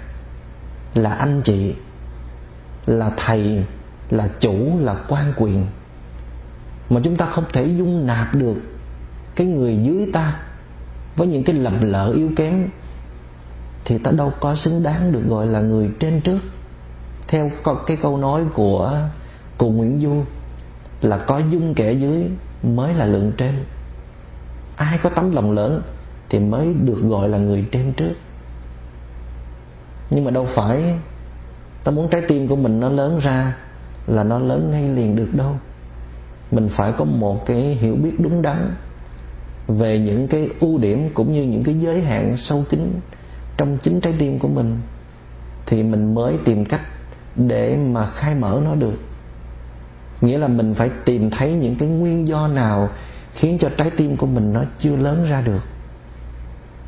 là anh chị, là thầy, là chủ, là quan quyền, mà chúng ta không thể dung nạp được cái người dưới ta với những cái lầm lỡ yếu kém, thì ta đâu có xứng đáng được gọi là người trên trước. Theo cái câu nói của Nguyễn Du là có dung kẻ dưới mới là lượng trên. Ai có tấm lòng lớn thì mới được gọi là người trên trước. Nhưng mà đâu phải ta muốn trái tim của mình nó lớn ra là nó lớn ngay liền được đâu. Mình phải có một cái hiểu biết đúng đắn về những cái ưu điểm cũng như những cái giới hạn sâu kín trong chính trái tim của mình, thì mình mới tìm cách để mà khai mở nó được. Nghĩa là mình phải tìm thấy những cái nguyên do nào khiến cho trái tim của mình nó chưa lớn ra được.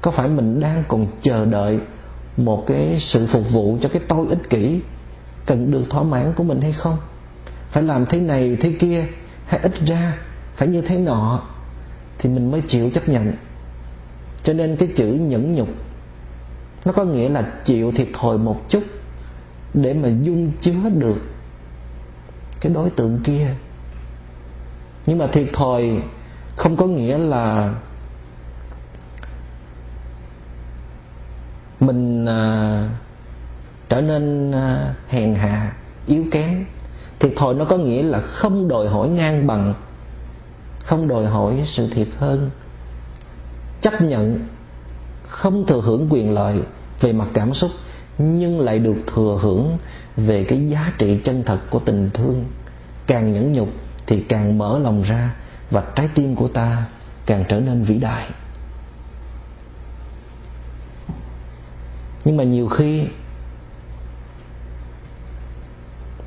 Có phải mình đang còn chờ đợi một cái sự phục vụ cho cái tôi ích kỷ cần được thỏa mãn của mình hay không? Phải làm thế này thế kia, hay ít ra phải như thế nọ thì mình mới chịu chấp nhận. Cho nên cái chữ nhẫn nhục nó có nghĩa là chịu thiệt thòi một chút để mà dung chứa được cái đối tượng kia. Nhưng mà thiệt thòi không có nghĩa là mình trở nên hèn hạ, yếu kém. Thiệt thòi nó có nghĩa là không đòi hỏi ngang bằng, không đòi hỏi sự thiệt hơn, chấp nhận không thừa hưởng quyền lợi về mặt cảm xúc nhưng lại được thừa hưởng về cái giá trị chân thật của tình thương. Càng nhẫn nhục thì càng mở lòng ra, và trái tim của ta càng trở nên vĩ đại. Nhưng mà nhiều khi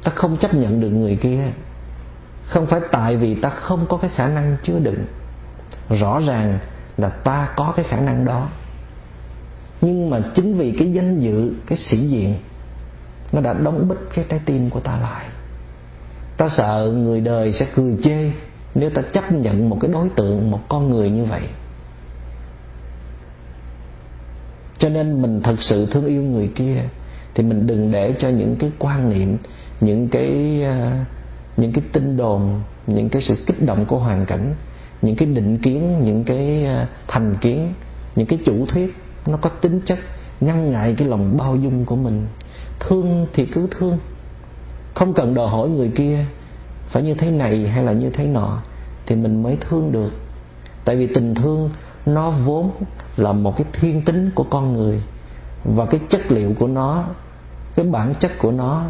ta không chấp nhận được người kia, không phải tại vì ta không có cái khả năng chứa đựng. Rõ ràng là ta có cái khả năng đó, nhưng mà chính vì cái danh dự, cái sĩ diện, nó đã đóng bít cái trái tim của ta lại. Ta sợ người đời sẽ cười chê nếu ta chấp nhận một cái đối tượng, một con người như vậy. Cho nên mình thật sự thương yêu người kia thì mình đừng để cho những cái quan niệm, những cái tin đồn, những cái sự kích động của hoàn cảnh, những cái định kiến, những cái thành kiến, những cái chủ thuyết nó có tính chất ngăn ngại cái lòng bao dung của mình. Thương thì cứ thương, không cần đòi hỏi người kia phải như thế này hay là như thế nọ thì mình mới thương được. Tại vì tình thương nó vốn là một cái thiên tính của con người, và cái chất liệu của nó, cái bản chất của nó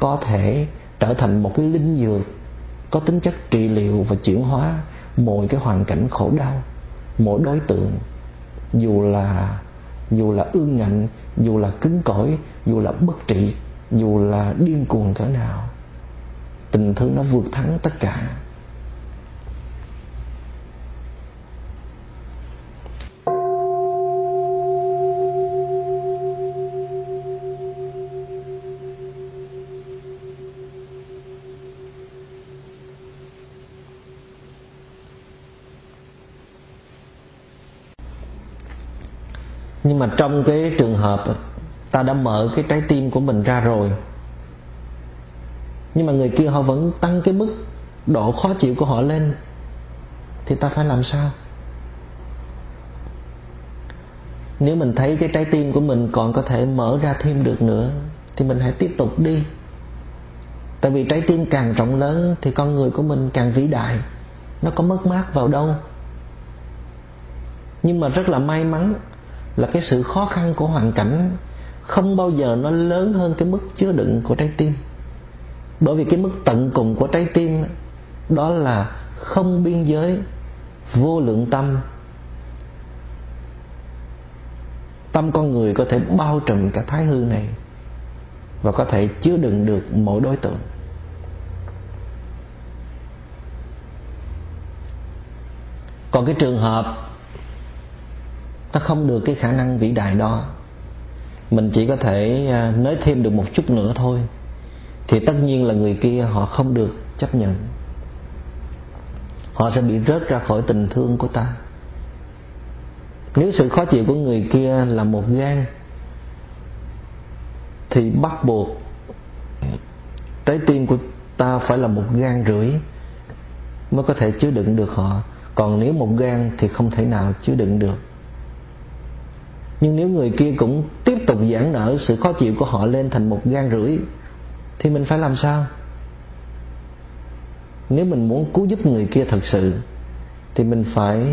có thể trở thành một cái linh dược có tính chất trị liệu và chuyển hóa mọi cái hoàn cảnh khổ đau, mỗi đối tượng, dù là ương ngạnh, dù là cứng cỏi, dù là bất trị, dù là điên cuồng cỡ nào. Tình thương nó vượt thắng tất cả. Nhưng mà trong cái trường hợp ta đã mở cái trái tim của mình ra rồi, nhưng mà người kia họ vẫn tăng cái mức độ khó chịu của họ lên, thì ta phải làm sao? Nếu mình thấy cái trái tim của mình còn có thể mở ra thêm được nữa thì mình hãy tiếp tục đi. Tại vì trái tim càng rộng lớn thì con người của mình càng vĩ đại, nó có mất mát vào đâu. Nhưng mà rất là may mắn là cái sự khó khăn của hoàn cảnh không bao giờ nó lớn hơn cái mức chứa đựng của trái tim. Bởi vì cái mức tận cùng của trái tim đó là không biên giới, vô lượng tâm. Tâm con người có thể bao trùm cả thái hư này và có thể chứa đựng được mỗi đối tượng. Còn cái trường hợp ta không được cái khả năng vĩ đại đó, mình chỉ có thể nới thêm được một chút nữa thôi, thì tất nhiên là người kia họ không được chấp nhận, họ sẽ bị rớt ra khỏi tình thương của ta. Nếu sự khó chịu của người kia là một gang thì bắt buộc trái tim của ta phải là một gang rưỡi mới có thể chứa đựng được họ. Còn nếu một gang thì không thể nào chứa đựng được. Nhưng nếu người kia cũng tiếp tục giãn nở sự khó chịu của họ lên thành một gang rưỡi thì mình phải làm sao? Nếu mình muốn cứu giúp người kia thật sự thì mình phải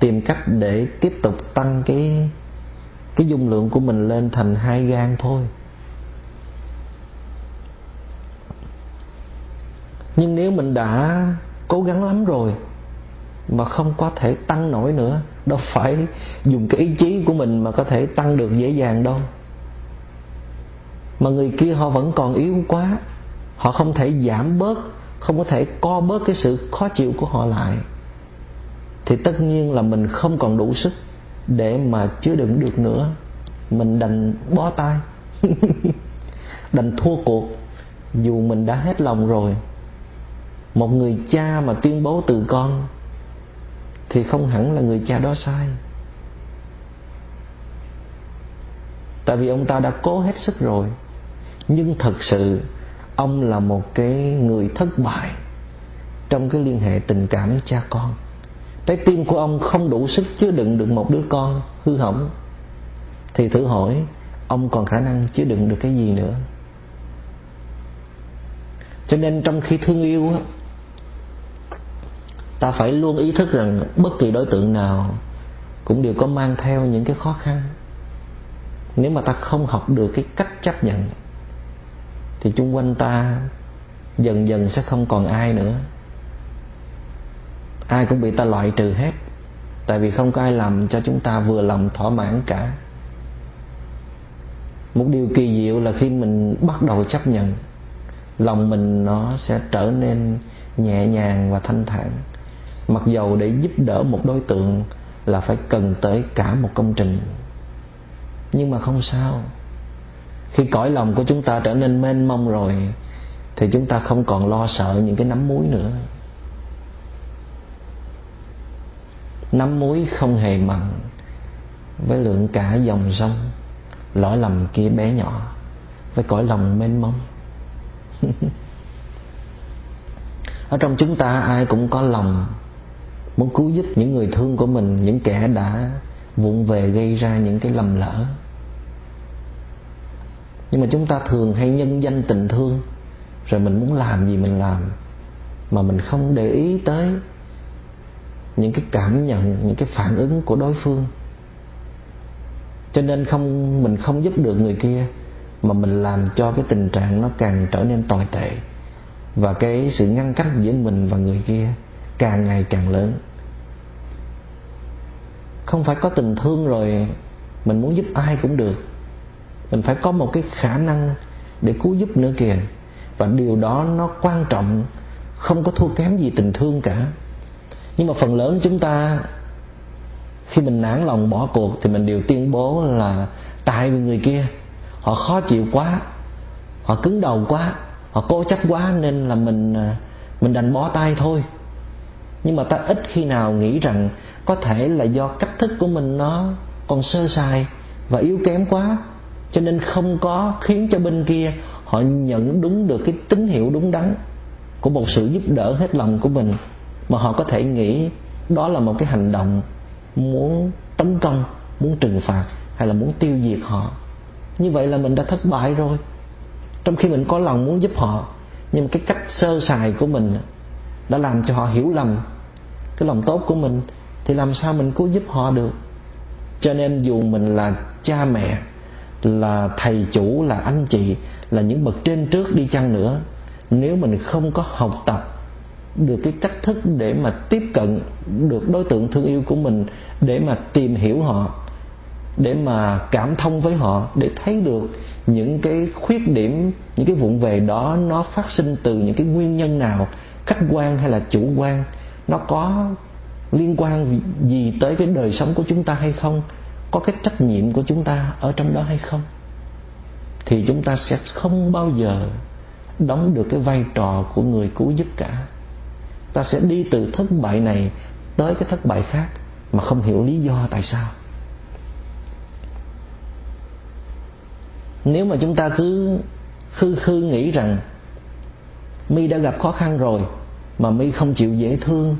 tìm cách để tiếp tục tăng cái cái dung lượng của mình lên thành 2 gang thôi. Nhưng nếu mình đã cố gắng lắm rồi mà không có thể tăng nổi nữa, đâu phải dùng cái ý chí của mình mà có thể tăng được dễ dàng đâu. Mà người kia họ vẫn còn yếu quá, họ không thể giảm bớt, không có thể co bớt cái sự khó chịu của họ lại, thì tất nhiên là mình không còn đủ sức để mà chứa đựng được nữa. Mình đành bó tay đành thua cuộc, dù mình đã hết lòng rồi. Một người cha mà tuyên bố từ con thì không hẳn là người cha đó sai, tại vì ông ta đã cố hết sức rồi. Nhưng thật sự ông là một cái người thất bại trong cái liên hệ tình cảm cha con. Trái tim của ông không đủ sức chứa đựng được một đứa con hư hỏng, thì thử hỏi ông còn khả năng chứa đựng được cái gì nữa. Cho nên trong khi thương yêu, ta phải luôn ý thức rằng bất kỳ đối tượng nào cũng đều có mang theo những cái khó khăn. Nếu mà ta không học được cái cách chấp nhận thì chung quanh ta dần dần sẽ không còn ai nữa. Ai cũng bị ta loại trừ hết, tại vì không có ai làm cho chúng ta vừa lòng thỏa mãn cả. Một điều kỳ diệu là khi mình bắt đầu chấp nhận, lòng mình nó sẽ trở nên nhẹ nhàng và thanh thản. Mặc dầu để giúp đỡ một đối tượng là phải cần tới cả một công trình, nhưng mà không sao. Khi cõi lòng của chúng ta trở nên mênh mông rồi thì chúng ta không còn lo sợ những cái nắm muối nữa. Nắm muối không hề mặn với lượng cả dòng sông, lỗi lầm kia bé nhỏ với cõi lòng mênh mông. Ở trong chúng ta ai cũng có lòng muốn cứu giúp những người thương của mình, những kẻ đã vụng về gây ra những cái lầm lỡ. Nhưng mà chúng ta thường hay nhân danh tình thương, rồi mình muốn làm gì mình làm, mà mình không để ý tới những cái cảm nhận, những cái phản ứng của đối phương. Cho nên mình không giúp được người kia, mà mình làm cho cái tình trạng nó càng trở nên tồi tệ, và cái sự ngăn cách giữa mình và người kia càng ngày càng lớn. Không phải có tình thương rồi mình muốn giúp ai cũng được, mình phải có một cái khả năng để cứu giúp nữa kìa. Và điều đó nó quan trọng, không có thua kém gì tình thương cả. Nhưng mà phần lớn chúng ta khi mình nản lòng bỏ cuộc thì mình đều tuyên bố là tại vì người kia họ khó chịu quá, họ cứng đầu quá, họ cố chấp quá, nên là mình đành bó tay thôi. Nhưng mà ta ít khi nào nghĩ rằng có thể là do cách thức của mình nó còn sơ sài và yếu kém quá, cho nên không có khiến cho bên kia họ nhận đúng được cái tín hiệu đúng đắn của một sự giúp đỡ hết lòng của mình, mà họ có thể nghĩ đó là một cái hành động muốn tấn công, muốn trừng phạt hay là muốn tiêu diệt họ. Như vậy là mình đã thất bại rồi. Trong khi mình có lòng muốn giúp họ, nhưng cái cách sơ sài của mình đã làm cho họ hiểu lầm cái lòng tốt của mình, thì làm sao mình cứu giúp họ được. Cho nên dù mình là cha mẹ, là thầy chủ, là anh chị, là những bậc trên trước đi chăng nữa, nếu mình không có học tập được cái cách thức để mà tiếp cận được đối tượng thương yêu của mình, để mà tìm hiểu họ, để mà cảm thông với họ, để thấy được những cái khuyết điểm, những cái vụng về đó nó phát sinh từ những cái nguyên nhân nào, khách quan hay là chủ quan, nó có liên quan gì tới cái đời sống của chúng ta hay không, có cái trách nhiệm của chúng ta ở trong đó hay không, thì chúng ta sẽ không bao giờ đóng được cái vai trò của người cứu giúp cả. Ta sẽ đi từ thất bại này tới cái thất bại khác mà không hiểu lý do tại sao. Nếu mà chúng ta cứ khư nghĩ rằng My đã gặp khó khăn rồi mà My không chịu dễ thương,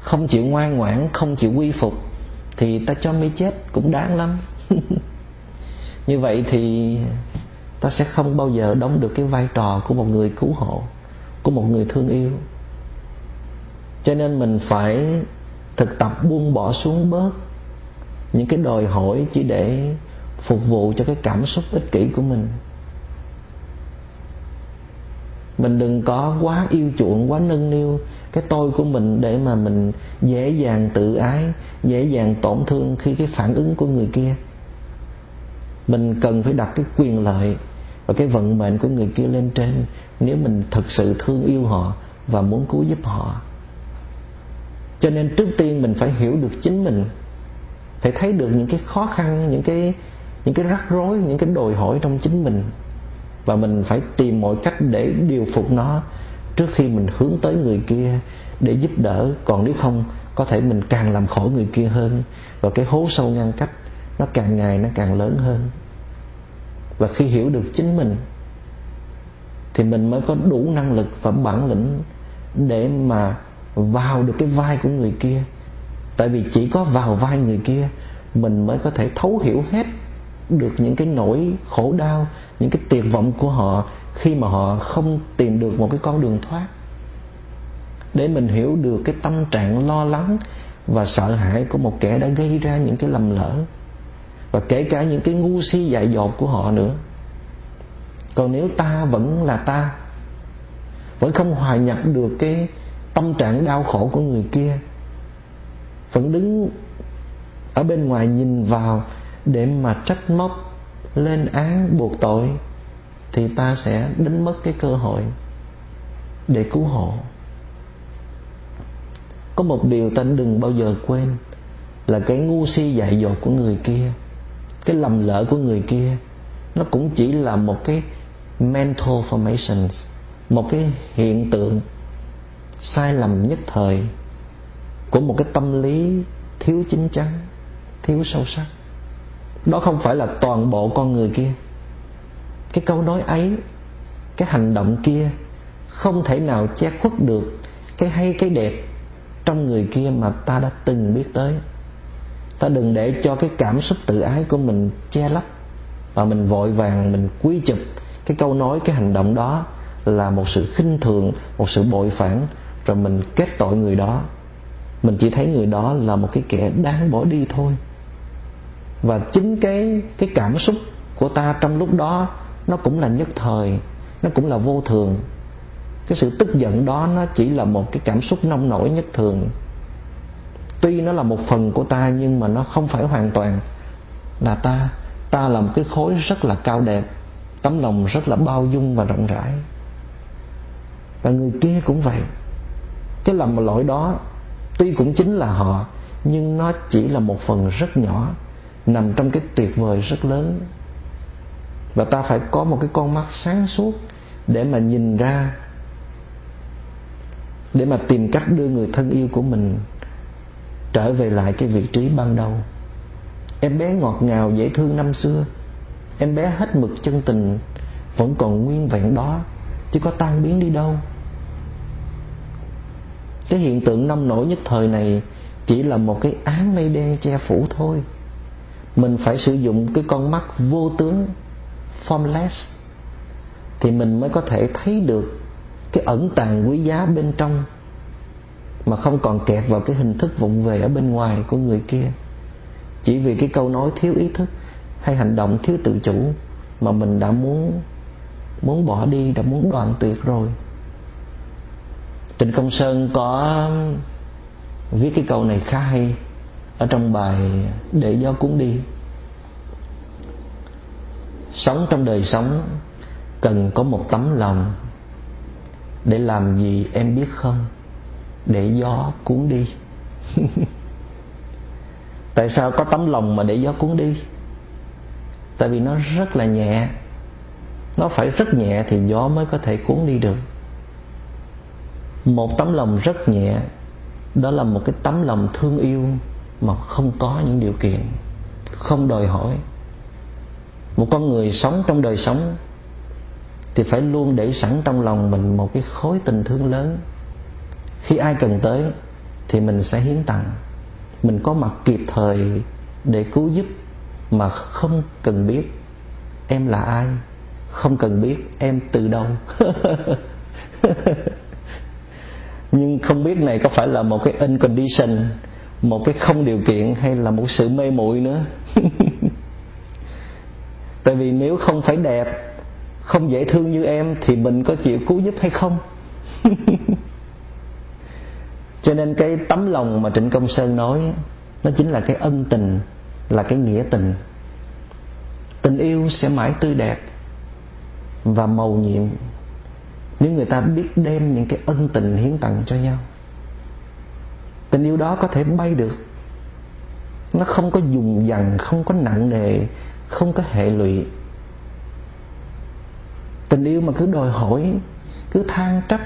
không chịu ngoan ngoãn, không chịu quy phục, thì ta cho My chết cũng đáng lắm. Như vậy thì ta sẽ không bao giờ đóng được cái vai trò của một người cứu hộ, của một người thương yêu. Cho nên mình phải thực tập buông bỏ xuống bớt những cái đòi hỏi chỉ để phục vụ cho cái cảm xúc ích kỷ của mình. Mình đừng có quá yêu chuộng, quá nâng niu cái tôi của mình để mà mình dễ dàng tự ái, dễ dàng tổn thương khi cái phản ứng của người kia. Mình cần phải đặt cái quyền lợi và cái vận mệnh của người kia lên trên nếu mình thật sự thương yêu họ và muốn cứu giúp họ. Cho nên trước tiên mình phải hiểu được chính mình, phải thấy được những cái khó khăn, những cái rắc rối, những cái đòi hỏi trong chính mình, và mình phải tìm mọi cách để điều phục nó trước khi mình hướng tới người kia để giúp đỡ. Còn nếu không, có thể mình càng làm khổ người kia hơn, và cái hố sâu ngăn cách nó càng ngày nó càng lớn hơn. Và khi hiểu được chính mình thì mình mới có đủ năng lực và bản lĩnh để mà vào được cái vai của người kia. Tại vì chỉ có vào vai người kia, mình mới có thể thấu hiểu hết được những cái nỗi khổ đau, những cái tuyệt vọng của họ khi mà họ không tìm được một cái con đường thoát. Để mình hiểu được cái tâm trạng lo lắng và sợ hãi của một kẻ đã gây ra những cái lầm lỡ, và kể cả những cái ngu si dại dột của họ nữa. Còn nếu ta vẫn là ta, vẫn không hòa nhập được cái tâm trạng đau khổ của người kia, vẫn đứng ở bên ngoài nhìn vào để mà trách móc, lên án, buộc tội, thì ta sẽ đánh mất cái cơ hội để cứu hộ. Có một điều ta đừng bao giờ quên là cái ngu si dại dột của người kia, cái lầm lỡ của người kia, nó cũng chỉ là một cái mental formations, một cái hiện tượng sai lầm nhất thời của một cái tâm lý thiếu chín chắn, thiếu sâu sắc. Đó không phải là toàn bộ con người kia. Cái câu nói ấy, cái hành động kia không thể nào che khuất được cái hay, cái đẹp trong người kia mà ta đã từng biết tới. Ta đừng để cho cái cảm xúc tự ái của mình che lấp, và mình vội vàng mình quy chụp cái câu nói, cái hành động đó là một sự khinh thường, một sự bội phản, rồi mình kết tội người đó. Mình chỉ thấy người đó là một cái kẻ đáng bỏ đi thôi. Và chính cái cảm xúc của ta trong lúc đó nó cũng là nhất thời, nó cũng là vô thường. Cái sự tức giận đó nó chỉ là một cái cảm xúc nông nổi nhất thường. Tuy nó là một phần của ta nhưng mà nó không phải hoàn toàn là ta. Ta là một cái khối rất là cao đẹp, tấm lòng rất là bao dung và rộng rãi. Và người kia cũng vậy. Cái lầm lỗi đó tuy cũng chính là họ, nhưng nó chỉ là một phần rất nhỏ nằm trong cái tuyệt vời rất lớn. Và ta phải có một cái con mắt sáng suốt để mà nhìn ra, để mà tìm cách đưa người thân yêu của mình trở về lại cái vị trí ban đầu. Em bé ngọt ngào dễ thương năm xưa, em bé hết mực chân tình vẫn còn nguyên vẹn đó, chứ có tan biến đi đâu. Cái hiện tượng nông nổi nhất thời này chỉ là một cái áng mây đen che phủ thôi. Mình phải sử dụng cái con mắt vô tướng, formless, thì mình mới có thể thấy được cái ẩn tàng quý giá bên trong, mà không còn kẹt vào cái hình thức vụng về ở bên ngoài của người kia. Chỉ vì cái câu nói thiếu ý thức hay hành động thiếu tự chủ mà mình đã muốn bỏ đi, đã muốn đoạn tuyệt rồi. Trịnh Công Sơn có viết cái câu này khá hay ở trong bài Để Gió Cuốn Đi. Sống trong đời sống cần có một tấm lòng. Để làm gì em biết không? Để gió cuốn đi. Tại sao có tấm lòng mà để gió cuốn đi? Tại vì nó rất là nhẹ. Nó phải rất nhẹ thì gió mới có thể cuốn đi được. Một tấm lòng rất nhẹ, đó là một cái tấm lòng thương yêu mà không có những điều kiện, không đòi hỏi. Một con người sống trong đời sống thì phải luôn để sẵn trong lòng mình một cái khối tình thương lớn. Khi ai cần tới thì mình sẽ hiến tặng. Mình có mặt kịp thời để cứu giúp mà không cần biết em là ai, không cần biết em từ đâu. Nhưng không biết này có phải là một cái uncondition, một cái không điều kiện, hay là một sự mê muội nữa? Tại vì nếu không phải đẹp, không dễ thương như em thì mình có chịu cứu giúp hay không? Cho nên cái tấm lòng mà Trịnh Công Sơn nói, nó chính là cái ân tình, là cái nghĩa tình. Tình yêu sẽ mãi tươi đẹp và mầu nhiệm nếu người ta biết đem những cái ân tình hiến tặng cho nhau. Tình yêu đó có thể bay được, nó không có dùng dằng, không có nặng nề, không có hệ lụy. Tình yêu mà cứ đòi hỏi, cứ than trách,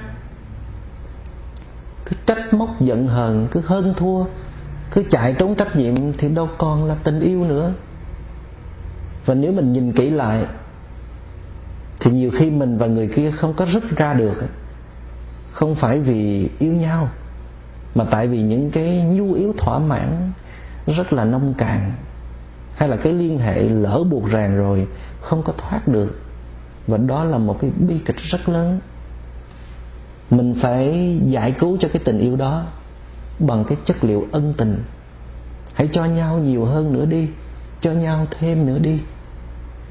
cứ trách móc giận hờn, cứ hơn thua, cứ chạy trốn trách nhiệm thì đâu còn là tình yêu nữa. Và nếu mình nhìn kỹ lại thì nhiều khi mình và người kia không có rút ra được, không phải vì yêu nhau, mà tại vì những cái nhu yếu thỏa mãn rất là nông cạn, hay là cái liên hệ lỡ buộc ràng rồi không có thoát được. Và đó là một cái bi kịch rất lớn. Mình phải giải cứu cho cái tình yêu đó bằng cái chất liệu ân tình. Hãy cho nhau nhiều hơn nữa đi, cho nhau thêm nữa đi.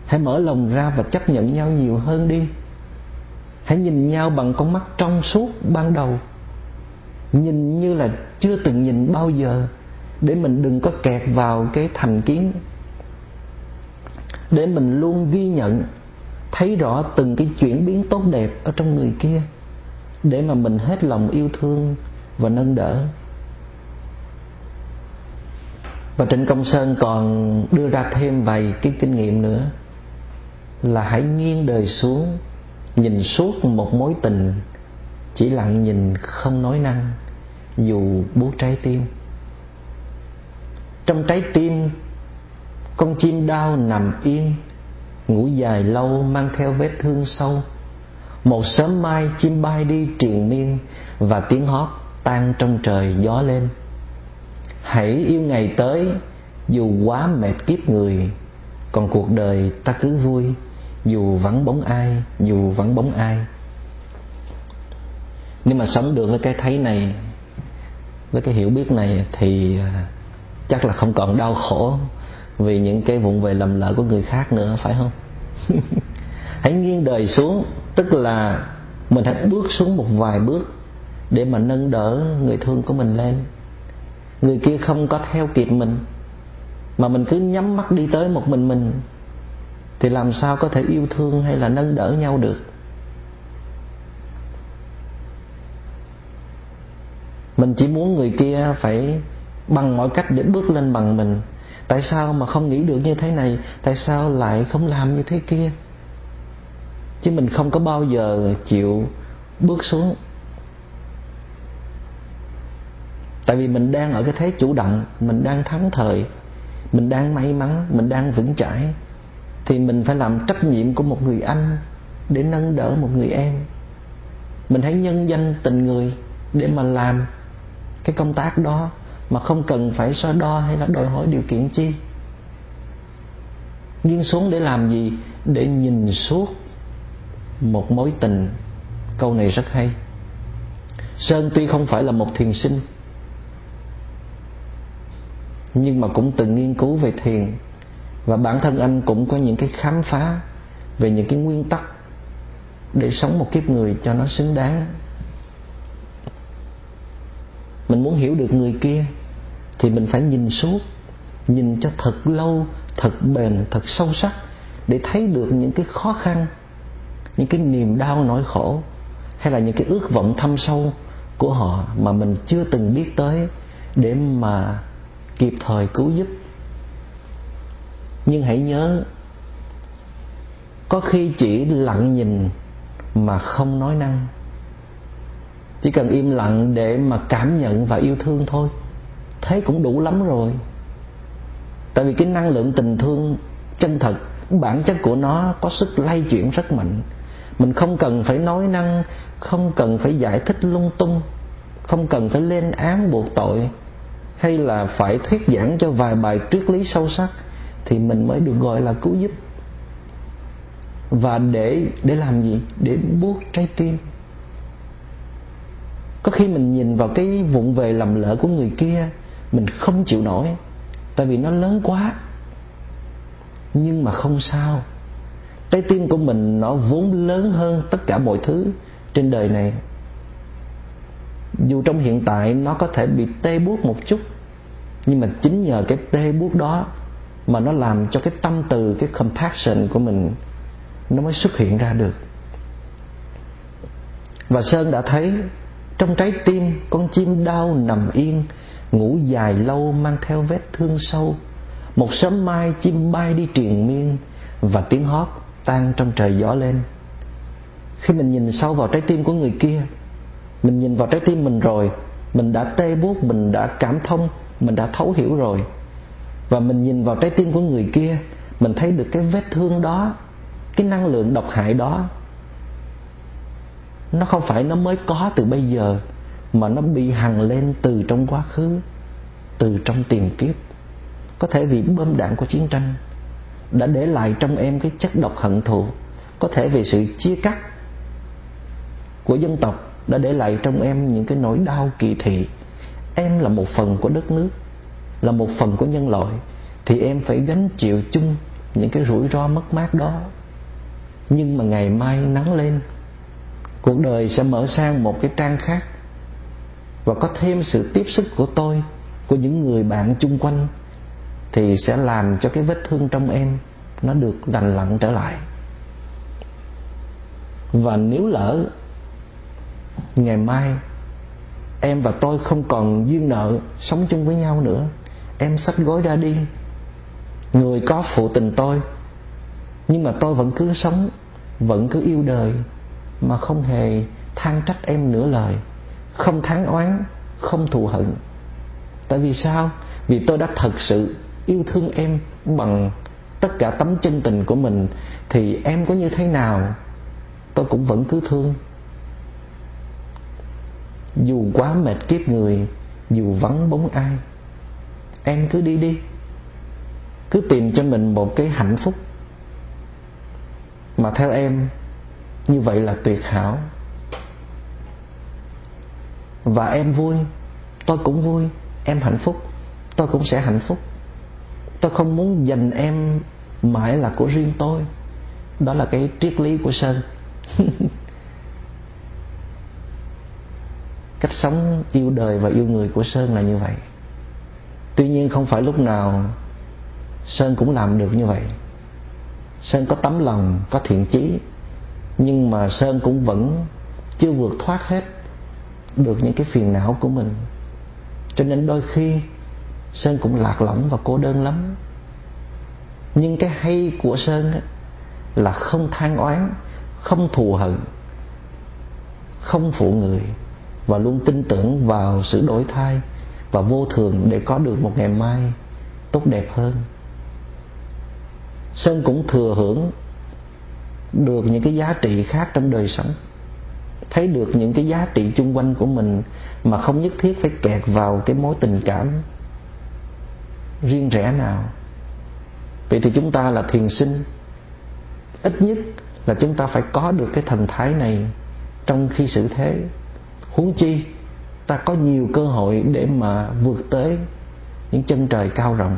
Hãy mở lòng ra và chấp nhận nhau nhiều hơn đi. Hãy nhìn nhau bằng con mắt trong suốt ban đầu, nhìn như là chưa từng nhìn bao giờ, để mình đừng có kẹt vào cái thành kiến, để mình luôn ghi nhận, thấy rõ từng cái chuyển biến tốt đẹp ở trong người kia, để mà mình hết lòng yêu thương và nâng đỡ. Và Trịnh Công Sơn còn đưa ra thêm vài cái kinh nghiệm nữa, là hãy nghiêng đời xuống, nhìn suốt một mối tình, chỉ lặng nhìn không nói năng, dù bố trái tim. Trong trái tim, con chim đao nằm yên, ngủ dài lâu mang theo vết thương sâu. Một sớm mai chim bay đi triền miên, và tiếng hót tan trong trời gió lên. Hãy yêu ngày tới, dù quá mệt kiếp người, còn cuộc đời ta cứ vui, dù vắng bóng ai, dù vắng bóng ai. Nhưng mà sống được với cái thấy này, với cái hiểu biết này thì chắc là không còn đau khổ vì những cái vụng về lầm lỡ của người khác nữa, phải không? Hãy nghiêng đời xuống, tức là mình hãy bước xuống một vài bước để mà nâng đỡ người thương của mình lên. Người kia không có theo kịp mình, mà mình cứ nhắm mắt đi tới một mình thì làm sao có thể yêu thương hay là nâng đỡ nhau được. Mình chỉ muốn người kia phải bằng mọi cách để bước lên bằng mình. Tại sao mà không nghĩ được như thế này, tại sao lại không làm như thế kia? Chứ mình không có bao giờ chịu bước xuống. Tại vì mình đang ở cái thế chủ động, mình đang thắng thời, mình đang may mắn, mình đang vững chãi, thì mình phải làm trách nhiệm của một người anh để nâng đỡ một người em. Mình hãy nhân danh tình người để mà làm cái công tác đó, mà không cần phải so đo hay là đòi hỏi điều kiện chi. Nghiêng xuống để làm gì? Để nhìn suốt một mối tình. Câu này rất hay. Sơn tuy không phải là một thiền sinh, nhưng mà cũng từng nghiên cứu về thiền, và bản thân anh cũng có những cái khám phá về những cái nguyên tắc để sống một kiếp người cho nó xứng đáng. Mình muốn hiểu được người kia thì mình phải nhìn suốt, nhìn cho thật lâu, thật bền, thật sâu sắc, để thấy được những cái khó khăn, những cái niềm đau nỗi khổ, hay là những cái ước vọng thâm sâu của họ mà mình chưa từng biết tới, để mà kịp thời cứu giúp. Nhưng hãy nhớ, có khi chỉ lặng nhìn mà không nói năng, chỉ cần im lặng để mà cảm nhận và yêu thương thôi, thế cũng đủ lắm rồi. Tại vì cái năng lượng tình thương chân thật, bản chất của nó có sức lay chuyển rất mạnh. Mình không cần phải nói năng, không cần phải giải thích lung tung, không cần phải lên án buộc tội, hay là phải thuyết giảng cho vài bài triết lý sâu sắc thì mình mới được gọi là cứu giúp. Và để làm gì? Để buốt trái tim. Có khi mình nhìn vào cái vụng về lầm lỡ của người kia, mình không chịu nổi, tại vì nó lớn quá. Nhưng mà không sao, Trái tim của mình nó vốn lớn hơn tất cả mọi thứ trên đời này. Dù trong hiện tại nó có thể bị tê buốt một chút, nhưng mà chính nhờ cái tê buốt đó mà nó làm cho cái tâm từ, cái compassion của mình nó mới xuất hiện ra được. Và Sơn đã thấy trong trái tim con chim đau nằm yên, ngủ dài lâu mang theo vết thương sâu. Một sớm mai chim bay đi triền miên, và tiếng hót tan trong trời gió lên. Khi mình nhìn sâu vào trái tim của người kia, mình nhìn vào trái tim mình rồi, mình đã tê buốt, mình đã cảm thông, mình đã thấu hiểu rồi. Và mình nhìn vào trái tim của người kia, mình thấy được cái vết thương đó, cái năng lượng độc hại đó. Nó không phải nó mới có từ bây giờ, mà nó bị hằn lên từ trong quá khứ, từ trong tiền kiếp. Có thể vì bom đạn của chiến tranh đã để lại trong em cái chất độc hận thù, có thể vì sự chia cắt của dân tộc đã để lại trong em những cái nỗi đau kỳ thị. Em là một phần của đất nước, là một phần của nhân loại, thì em phải gánh chịu chung những cái rủi ro mất mát đó. Nhưng mà ngày mai nắng lên, cuộc đời sẽ mở sang một cái trang khác, và có thêm sự tiếp sức của tôi, của những người bạn chung quanh, thì sẽ làm cho cái vết thương trong em nó được lành lặn trở lại. Và nếu lỡ ngày mai em và tôi không còn duyên nợ sống chung với nhau nữa, em xách gối ra đi, người có phụ tình tôi, nhưng mà tôi vẫn cứ sống, vẫn cứ yêu đời, mà không hề than trách em nửa lời, không than oán, không thù hận. Tại vì sao? Vì tôi đã thật sự yêu thương em bằng tất cả tấm chân tình của mình, thì em có như thế nào tôi cũng vẫn cứ thương. Dù quá mệt kiếp người, dù vắng bóng ai, em cứ đi đi, cứ tìm cho mình một cái hạnh phúc mà theo em như vậy là tuyệt hảo. Và em vui, tôi cũng vui, em hạnh phúc, tôi cũng sẽ hạnh phúc. Tôi không muốn dành em mãi là của riêng tôi. Đó là cái triết lý của Sơn. Cách sống yêu đời và yêu người của Sơn là như vậy. Tuy nhiên không phải lúc nào Sơn cũng làm được như vậy. Sơn có tấm lòng, có thiện chí, nhưng mà Sơn cũng vẫn chưa vượt thoát hết được những cái phiền não của mình. Cho nên đôi khi Sơn cũng lạc lõng và cô đơn lắm. Nhưng cái hay của Sơn là không than oán, không thù hận, không phụ người, và luôn tin tưởng vào sự đổi thay và vô thường để có được một ngày mai tốt đẹp hơn. Sơn cũng thừa hưởng được những cái giá trị khác trong đời sống, thấy được những cái giá trị chung quanh của mình mà không nhất thiết phải kẹt vào cái mối tình cảm riêng rẽ nào. Vậy thì chúng ta là thiền sinh, ít nhất là chúng ta phải có được cái thần thái này trong khi xử thế. Huống chi ta có nhiều cơ hội để mà vượt tới những chân trời cao rộng,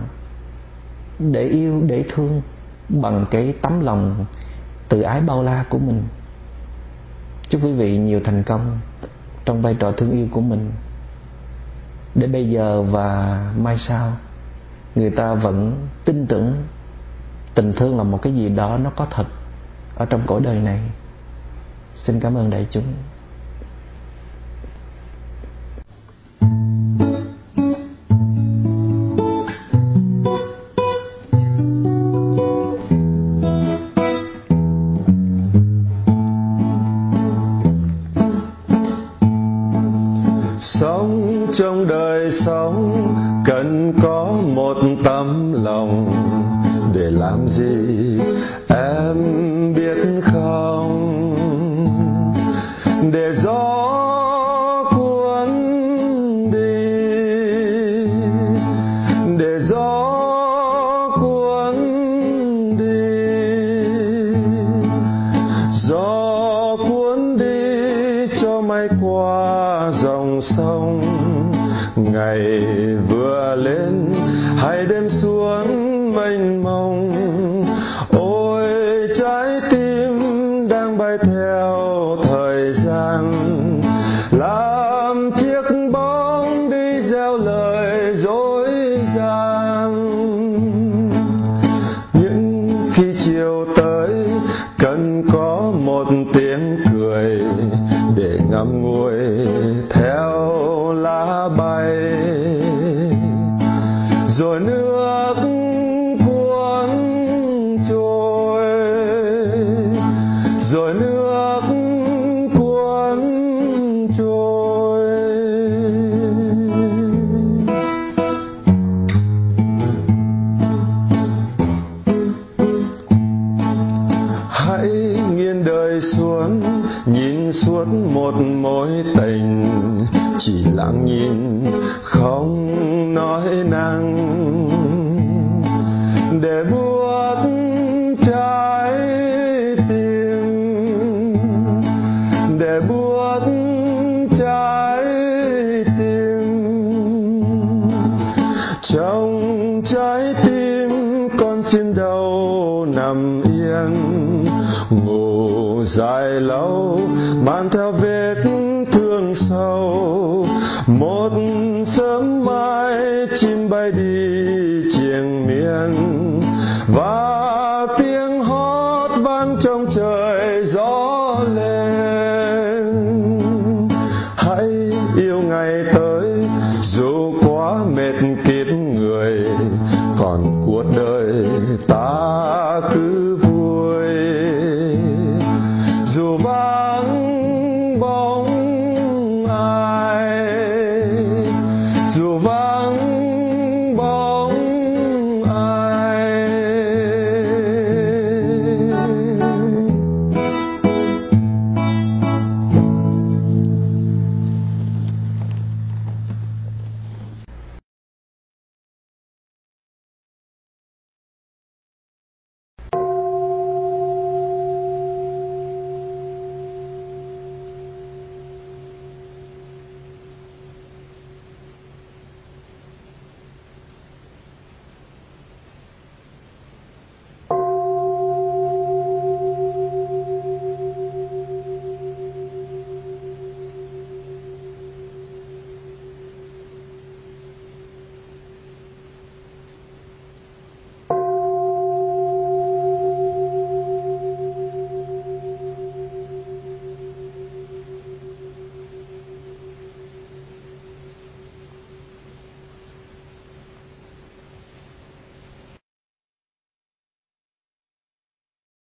để yêu, để thương bằng cái tấm lòng từ ái bao la của mình. Chúc quý vị nhiều thành công trong vai trò thương yêu của mình, để bây giờ và mai sau người ta vẫn tin tưởng tình thương là một cái gì đó nó có thật ở trong cõi đời này. Xin cảm ơn đại chúng. Hãy đem xuống mênh mông, ôi trái tim. mình không nói năng để buốt trái tim, để buốt trái tim. Trong trái tim con chim đầu nằm yên ngủ dài lâu, mang theo vết thương sâu. Một sớm mai chim bay đi triền miên, và tiếng hót vang trong trời gió lên. Hãy yêu ngày tới dù